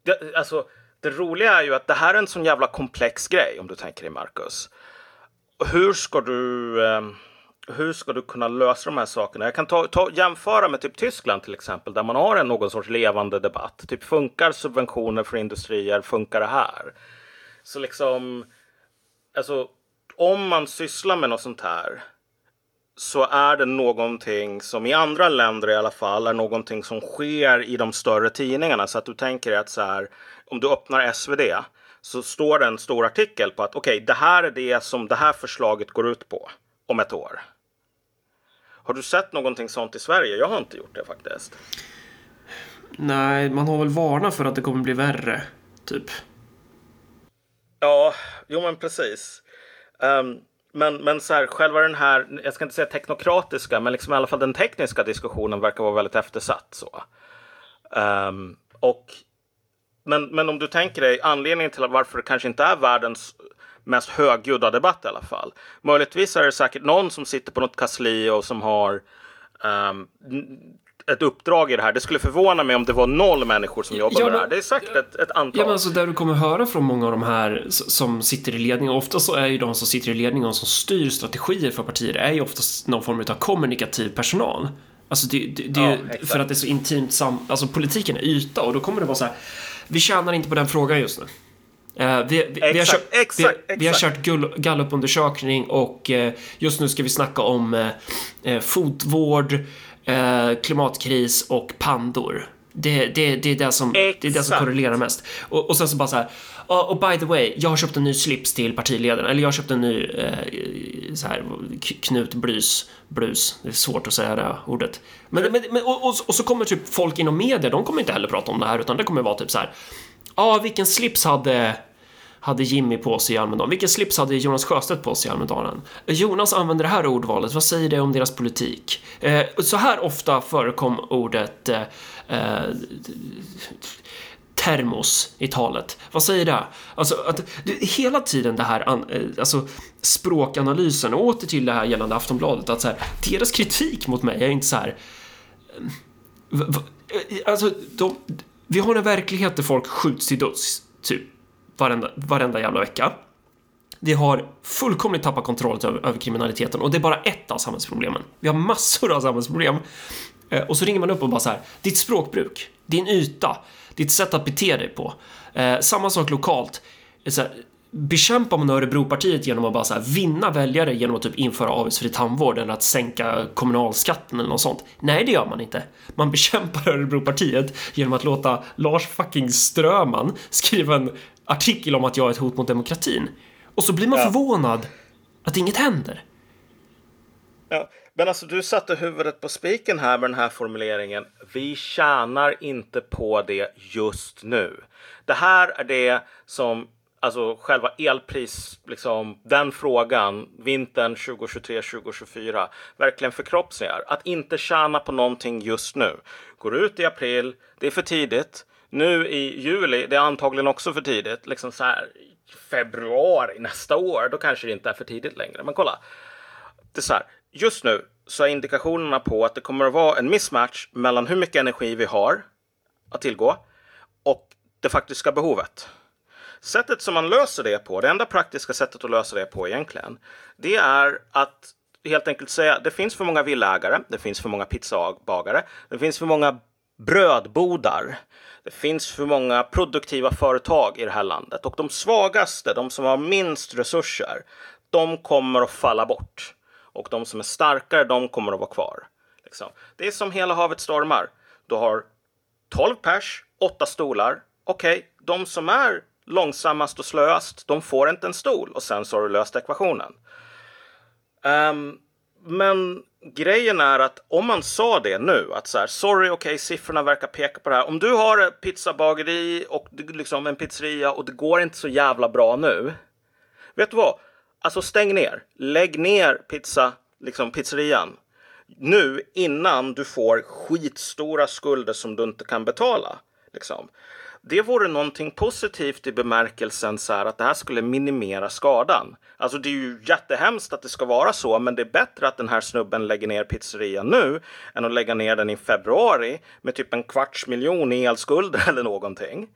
det, alltså, det roliga är ju att det här är en sån jävla komplex grej om du tänker dig, Marcus. Hur ska du um, hur ska du kunna lösa de här sakerna? Jag kan ta, ta, jämföra med typ Tyskland till exempel, där man har en någon sorts levande debatt. Typ funkar subventioner för industrier? Funkar det här? Så liksom, alltså om man sysslar med något sånt här så är det någonting som i andra länder i alla fall är någonting som sker i de större tidningarna. Så att du tänker att så här, om du öppnar S V D så står det en stor artikel på att okej, okay, det här är det som det här förslaget går ut på om ett år. Har du sett någonting sånt i Sverige? Jag har inte gjort det faktiskt. Nej, man har väl varnat för att det kommer bli värre, typ. Ja, jo men precis. Um, men, men så här, själva den här, jag ska inte säga teknokratiska, men liksom i alla fall den tekniska diskussionen verkar vara väldigt eftersatt så. Um, och, men, men om du tänker dig anledningen till varför det kanske inte är världens mest högljudda debatt i alla fall. Möjligtvis är det säkert någon som sitter på något kansli och som har um, ett uppdrag i det här. Det skulle förvåna mig om det var noll människor som jobbar ja, men, med det här. Det är säkert ett, ett antal. Ja, men alltså där du kommer höra från många av de här som sitter i ledningen, ofta så är ju de som sitter i ledningen och som styr strategier för partier är ju oftast någon form av kommunikativ personal. Alltså det, det, det ja, ju, för att det är så intimt sam, alltså politiken är yta och då kommer det vara så här, vi tjänar inte på den frågan just nu. Uh, vi, vi, exakt, vi, har kört, exakt, vi, vi har kört gull, gallupundersökning och uh, just nu ska vi snacka om uh, uh, fotvård, uh, klimatkris och pandor. Det, det, det, är det, som, det är det som korrelerar mest. Och, och sen så bara så här, oh, och by the way, jag har köpt en ny slips till partiledaren. Eller jag har köpt en ny eh, så här, Knut Brus, Brus. Det är svårt att säga det här ordet. Men, men, men, och, och, och så kommer typ folk inom media. De kommer inte heller prata om det här, utan det kommer vara typ så här: ja, oh, vilken slips hade, hade Jimmy på sig i Almedalen? Vilken slips hade Jonas Sjöstedt på sig i Almedalen? Jonas använder det här ordvalet. Vad säger det om deras politik? Eh, så här ofta förekom ordet eh, Eh, termos i talet. Vad säger det? Alltså, att, det, hela tiden det här an, eh, alltså, språkanalysen, och åter till det här gällande Aftonbladet, att så här, deras kritik mot mig är inte så här eh, v, v, eh, alltså, de, vi har en verklighet där folk skjuts till döds typ varenda, varenda jävla vecka. Vi har fullkomligt tappat kontroll över, över kriminaliteten, och det är bara ett av samhällsproblemen. Vi har massor av samhällsproblem. Och så ringer man upp och bara så här: ditt språkbruk, din yta, ditt sätt att bete dig på. Eh, samma sak lokalt. Så här, bekämpar man Örebro Partiet genom att bara så här, vinna väljare genom att typ införa avgiftsfri tandvård eller att sänka kommunalskatten eller något sånt? Nej, det gör man inte. Man bekämpar Örebro Partiet genom att låta Lars fucking Ströman skriva en artikel om att jag är ett hot mot demokratin. Och så blir man ja. förvånad att inget händer. Ja. Men alltså, du satte huvudet på spiken här med den här formuleringen. Vi tjänar inte på det just nu. Det här är det som, alltså själva elpris, liksom, den frågan, vintern tjugotjugotre tjugotjugofyra, verkligen förkroppsligar. Att inte tjäna på någonting just nu. Går ut i april, det är för tidigt. Nu i juli, det är antagligen också för tidigt. Liksom så här, februari nästa år, då kanske det inte är för tidigt längre. Men kolla, det är så här. Just nu så är indikationerna på att det kommer att vara en mismatch mellan hur mycket energi vi har att tillgå och det faktiska behovet. Sättet som man löser det på, det enda praktiska sättet att lösa det på egentligen, det är att helt enkelt säga att det finns för många villägare, det finns för många pizzabagare, det finns för många brödbodar, det finns för många produktiva företag i det här landet, och de svagaste, de som har minst resurser, de kommer att falla bort. Och de som är starkare, de kommer att vara kvar. Liksom. Det är som hela havet stormar. Du har tolv pers, åtta stolar. Okej, okay, de som är långsammast och slöast, de får inte en stol. Och sen så har du löst ekvationen. Um, men grejen är att om man sa det nu, att så här, sorry, okej, okay, siffrorna verkar peka på det här. Om du har ett pizzabageri och liksom en pizzeria och det går inte så jävla bra nu. Vet du vad? Alltså stäng ner. Lägg ner pizza, liksom pizzerian. Nu innan du får skitstora skulder som du inte kan betala. Liksom. Det vore någonting positivt i bemärkelsen så här, att det här skulle minimera skadan. Alltså det är ju jättehemskt att det ska vara så. Men det är bättre att den här snubben lägger ner pizzerian nu än att lägga ner den i februari med typ en kvarts miljon i elskulder eller någonting.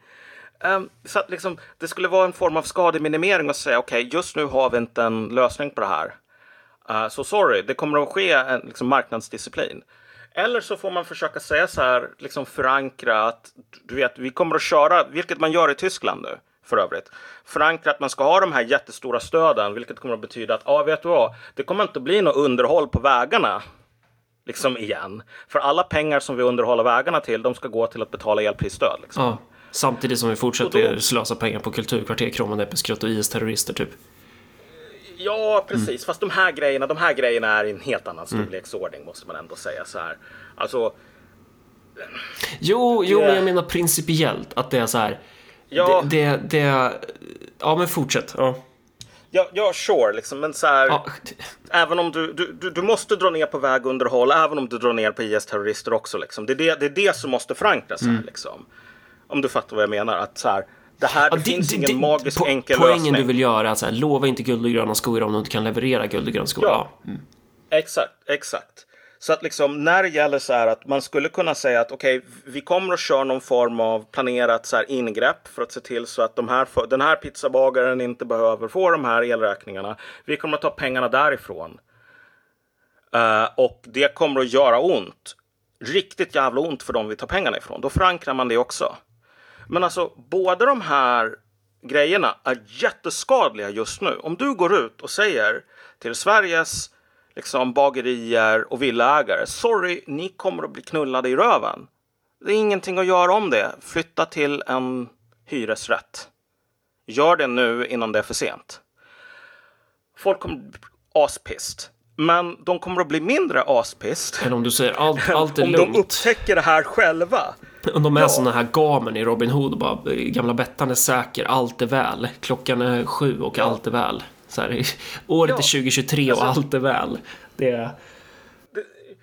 Um, så att liksom, det skulle vara en form av skademinimering och säga okej, okay, just nu har vi inte en lösning på det här. Uh, så so sorry, det kommer att ske en liksom, marknadsdisciplin. Eller så får man försöka säga så här, liksom förankra att du vet, vi kommer att köra, vilket man gör i Tyskland nu för övrigt. Förankra att man ska ha de här jättestora stöden, vilket kommer att betyda att ah, vet du vad, det kommer inte bli något underhåll på vägarna. Liksom igen. För alla pengar som vi underhåller vägarna till, de ska gå till att betala elprisstöd. Liksom. Ja. Samtidigt som vi fortsätter då slösa pengar på kulturkvarter, kromanäppeskrott och I S-terrorister typ. Ja, precis. Mm. Fast de här grejerna, de här grejerna är i en helt annan storleksordning, mm. måste man ändå säga så här. Alltså... Jo, det... jo men jag menar principiellt att det är så här... Ja, det, det, det... ja men fortsätt. Ja. Ja, ja, sure, liksom, men så här, ja. även om du, du, du, du måste dra ner på vägunderhåll, även om du drar ner på I S-terrorister också, liksom. Det, är det, det är det som måste förankras här, mm. liksom. Om du fattar vad jag menar, att så här, det här det ja, det, finns det, ingen det, magisk po- enkel poängen lösning. Poängen du vill göra är att så här, lova inte guld och gröna skor om du inte kan leverera guld och gröna skor. Ja, mm. exakt, exakt. Så att liksom, när det gäller så här att man skulle kunna säga att okej, okay, vi kommer att köra någon form av planerat så här ingrepp för att se till så att de här, den här pizzabagaren inte behöver få de här elräkningarna. Vi kommer att ta pengarna därifrån. Uh, och det kommer att göra ont. Riktigt jävla ont för dem vi tar pengarna ifrån. Då förankrar man det också. Men alltså, båda de här grejerna är jätteskadliga just nu. Om du går ut och säger till Sveriges liksom, bagerier och villaägare, sorry, ni kommer att bli knullade i röven. Det är ingenting att göra om det. Flytta till en hyresrätt. Gör det nu innan det är för sent. Folk kommer bli aspist. Men de kommer att bli mindre aspist. Men om du säger allt, allt är lugnt. Om de upptäcker det här själva. Om de är ja. såna här gamen i Robin Hood. Bara, gamla Bettan är säker, allt är väl. Klockan är sju och ja. allt är väl. Så här, året ja. är tjugo tjugotre och alltså, allt är väl. Det är...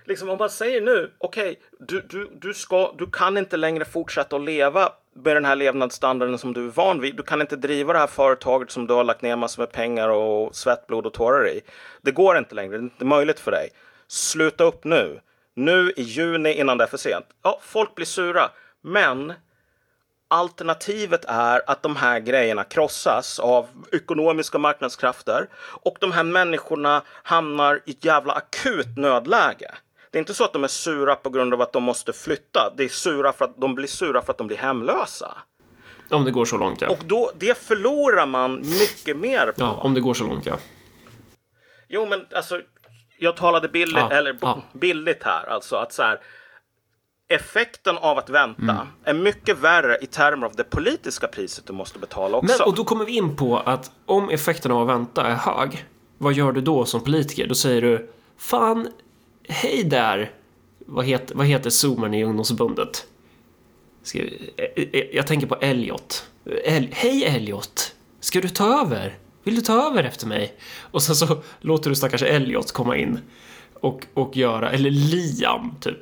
Liksom om man säger nu, okej, okay, du, du, du, du kan inte längre fortsätta att leva med den här levnadsstandarden som du är van vid. Du kan inte driva det här företaget som du har lagt ner massor med pengar och svett, blod och tårar i. Det går inte längre, det är inte möjligt för dig. Sluta upp nu. Nu i juni innan det är för sent. Ja, folk blir sura. Men alternativet är att de här grejerna krossas av ekonomiska marknadskrafter. Och de här människorna hamnar i ett jävla akut nödläge. Det är inte så att de är sura på grund av att de måste flytta. Det är sura för att de blir sura för att de blir hemlösa. Om det går så långt, ja. Och då, det förlorar man mycket mer på. Ja, om det går så långt, ja. Jo, men alltså, jag talade billigt, ah, eller, ah. billigt här. Alltså att så här, effekten av att vänta mm. är mycket värre i termer av det politiska priset du måste betala också. Men, och då kommer vi in på att om effekten av att vänta är hög, vad gör du då som politiker? Då säger du, fan... Hej där, vad heter, vad heter zoomen i ungdomsbundet? Ska, jag, jag tänker på Elliot. El, Hej Elliot, ska du ta över? Vill du ta över efter mig? Och sen så låter du stackars Elliot komma in och, och göra, eller Liam typ.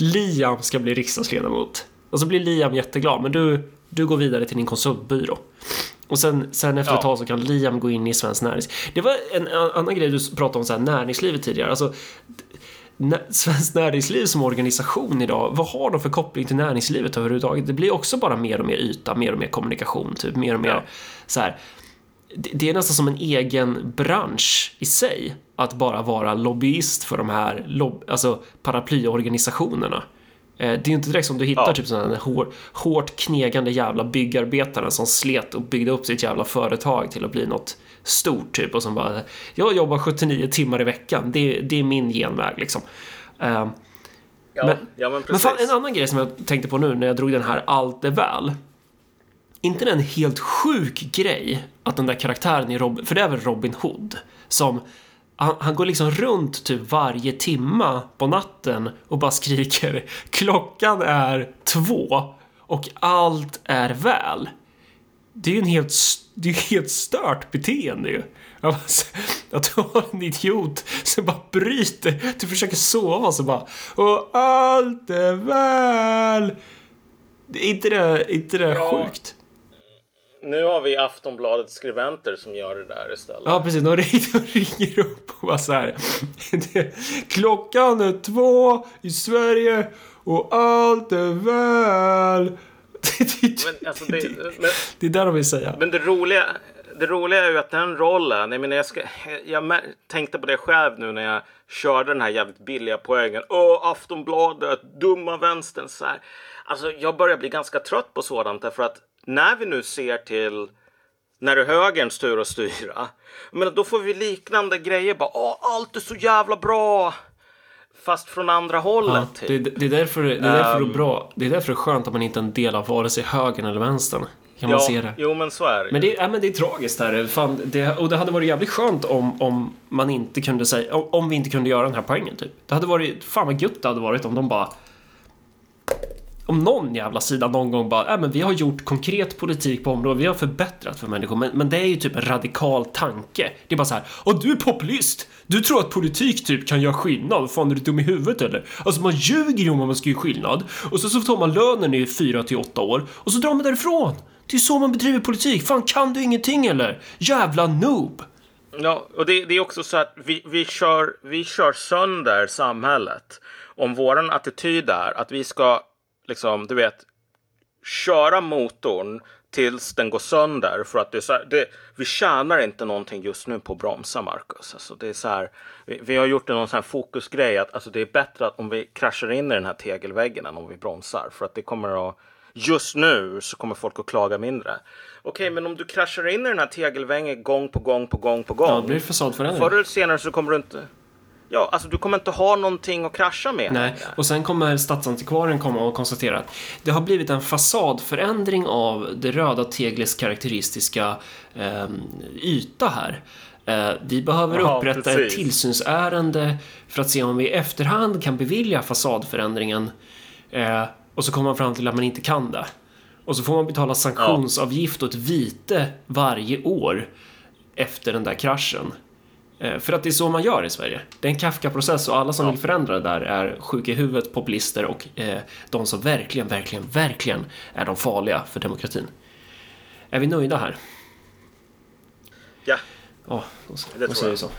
Liam ska bli riksdagsledamot. Och så blir Liam jätteglad, men du, du går vidare till din konsultbyrå. Och sen, sen efter ett tag så kan Liam gå in i svensk näringsliv. Det var en annan grej du pratade om, så här, näringslivet tidigare. Alltså, nä, svensk näringsliv som organisation idag, vad har de för koppling till näringslivet överhuvudtaget? Det blir också bara mer och mer yta, mer och mer kommunikation, typ, mer och mer ja. så här. Det, det är nästan som en egen bransch i sig att bara vara lobbyist för de här lob, alltså paraplyorganisationerna. Det är ju inte direkt som du hittar ja. typ sådana hår, hårt knegande jävla byggarbetare som slet och byggde upp sitt jävla företag till att bli något stort typ, och som bara, jag jobbar sjuttionio timmar i veckan, det, det är min genväg liksom. uh, ja, men, ja, men, men fan, en annan grej som jag tänkte på nu när jag drog den här allt är väl, inte den helt sjuk grej att den där karaktären i Robin, för det är väl Robin Hood som Han, han går liksom runt typ varje timma på natten och bara skriker, klockan är två och allt är väl. Det är ju en helt, det är ju helt stört beteende ju. Att du har en idiot som bara bryter, du försöker sova så bara, och allt är väl. Det är inte det, inte det ja. sjukt. Nu har vi Aftonbladets skribenter som gör det där istället. Ja, precis. De ringer upp och bara så här. Klockan är två i Sverige och allt är väl. Men, alltså, det, men, det är där de vill säga. Men det roliga, det roliga är ju att den rollen... Jag, menar, jag, ska, jag tänkte på det själv nu när jag körde den här jävligt billiga poängen. Åh, Aftonbladet, dumma vänstern, så här. Alltså, jag börjar bli ganska trött på sådant därför att när vi nu ser till när det är högerns tur att styra, men då får vi liknande grejer bara, åh, allt är så jävla bra, fast från andra hållet. Ja, det, det, är därför, det, är därför um, det är bra. Det är därför det är skönt att man inte är en del av vare sig högern eller vänstern. Kan ja, man se det? Jo, men så är det. Men det, ja, men det är tragiskt här. Fan, det, och det hade varit jävligt skönt om, om man inte kunde säga, om, om vi inte kunde göra den här poängen typ. Det hade varit, fan vad gött det hade varit om de bara, om någon jävla sida någon gång bara, äh, men vi har gjort konkret politik på området, vi har förbättrat för människor, men, men det är ju typ en radikal tanke. Det är bara så här, åh, du är populist, du tror att politik typ kan göra skillnad, fan är du dum i huvudet eller? Alltså man ljuger om att man ska göra skillnad, och så, så tar man lönen i fyra till åtta år och så drar man därifrån. Det är så man bedriver politik, fan kan du ingenting eller? Jävla noob. Ja, och det, det är också så att vi, vi, kör, vi kör sönder samhället om våran attityd är att vi ska liksom, du vet, köra motorn tills den går sönder för att det är så här, det, vi tjänar inte någonting just nu på att bromsa, Marcus. Alltså, det är så här, vi, vi har gjort någon sån här fokusgrej att alltså, det är bättre att om vi kraschar in i den här tegelväggen än om vi bromsar, för att det kommer att just nu så kommer folk att klaga mindre. Okej, okay, men om du kraschar in i den här tegelvängen gång på gång på gång på gång. Ja, det blir fasadförändring. Förr eller senare så kommer du inte... Ja, alltså du kommer inte ha någonting att krascha med. Nej, och sen kommer statsantikvarien komma och konstatera att det har blivit en fasadförändring av det röda teglets karaktäristiska eh, yta här. Eh, vi behöver ja, upprätta precis. ett tillsynsärende för att se om vi i efterhand kan bevilja fasadförändringen. Eh, och så kommer man fram till att man inte kan det. Och så får man betala sanktionsavgift och ett vite varje år efter den där kraschen. För att det är så man gör i Sverige. Det är en Kafka-process och alla som ja. vill förändra det där är sjuka i huvudet, populister och eh, de som verkligen, verkligen, verkligen är de farliga för demokratin. Är vi nöjda här? Ja. Ja, då, det då tror jag. Så.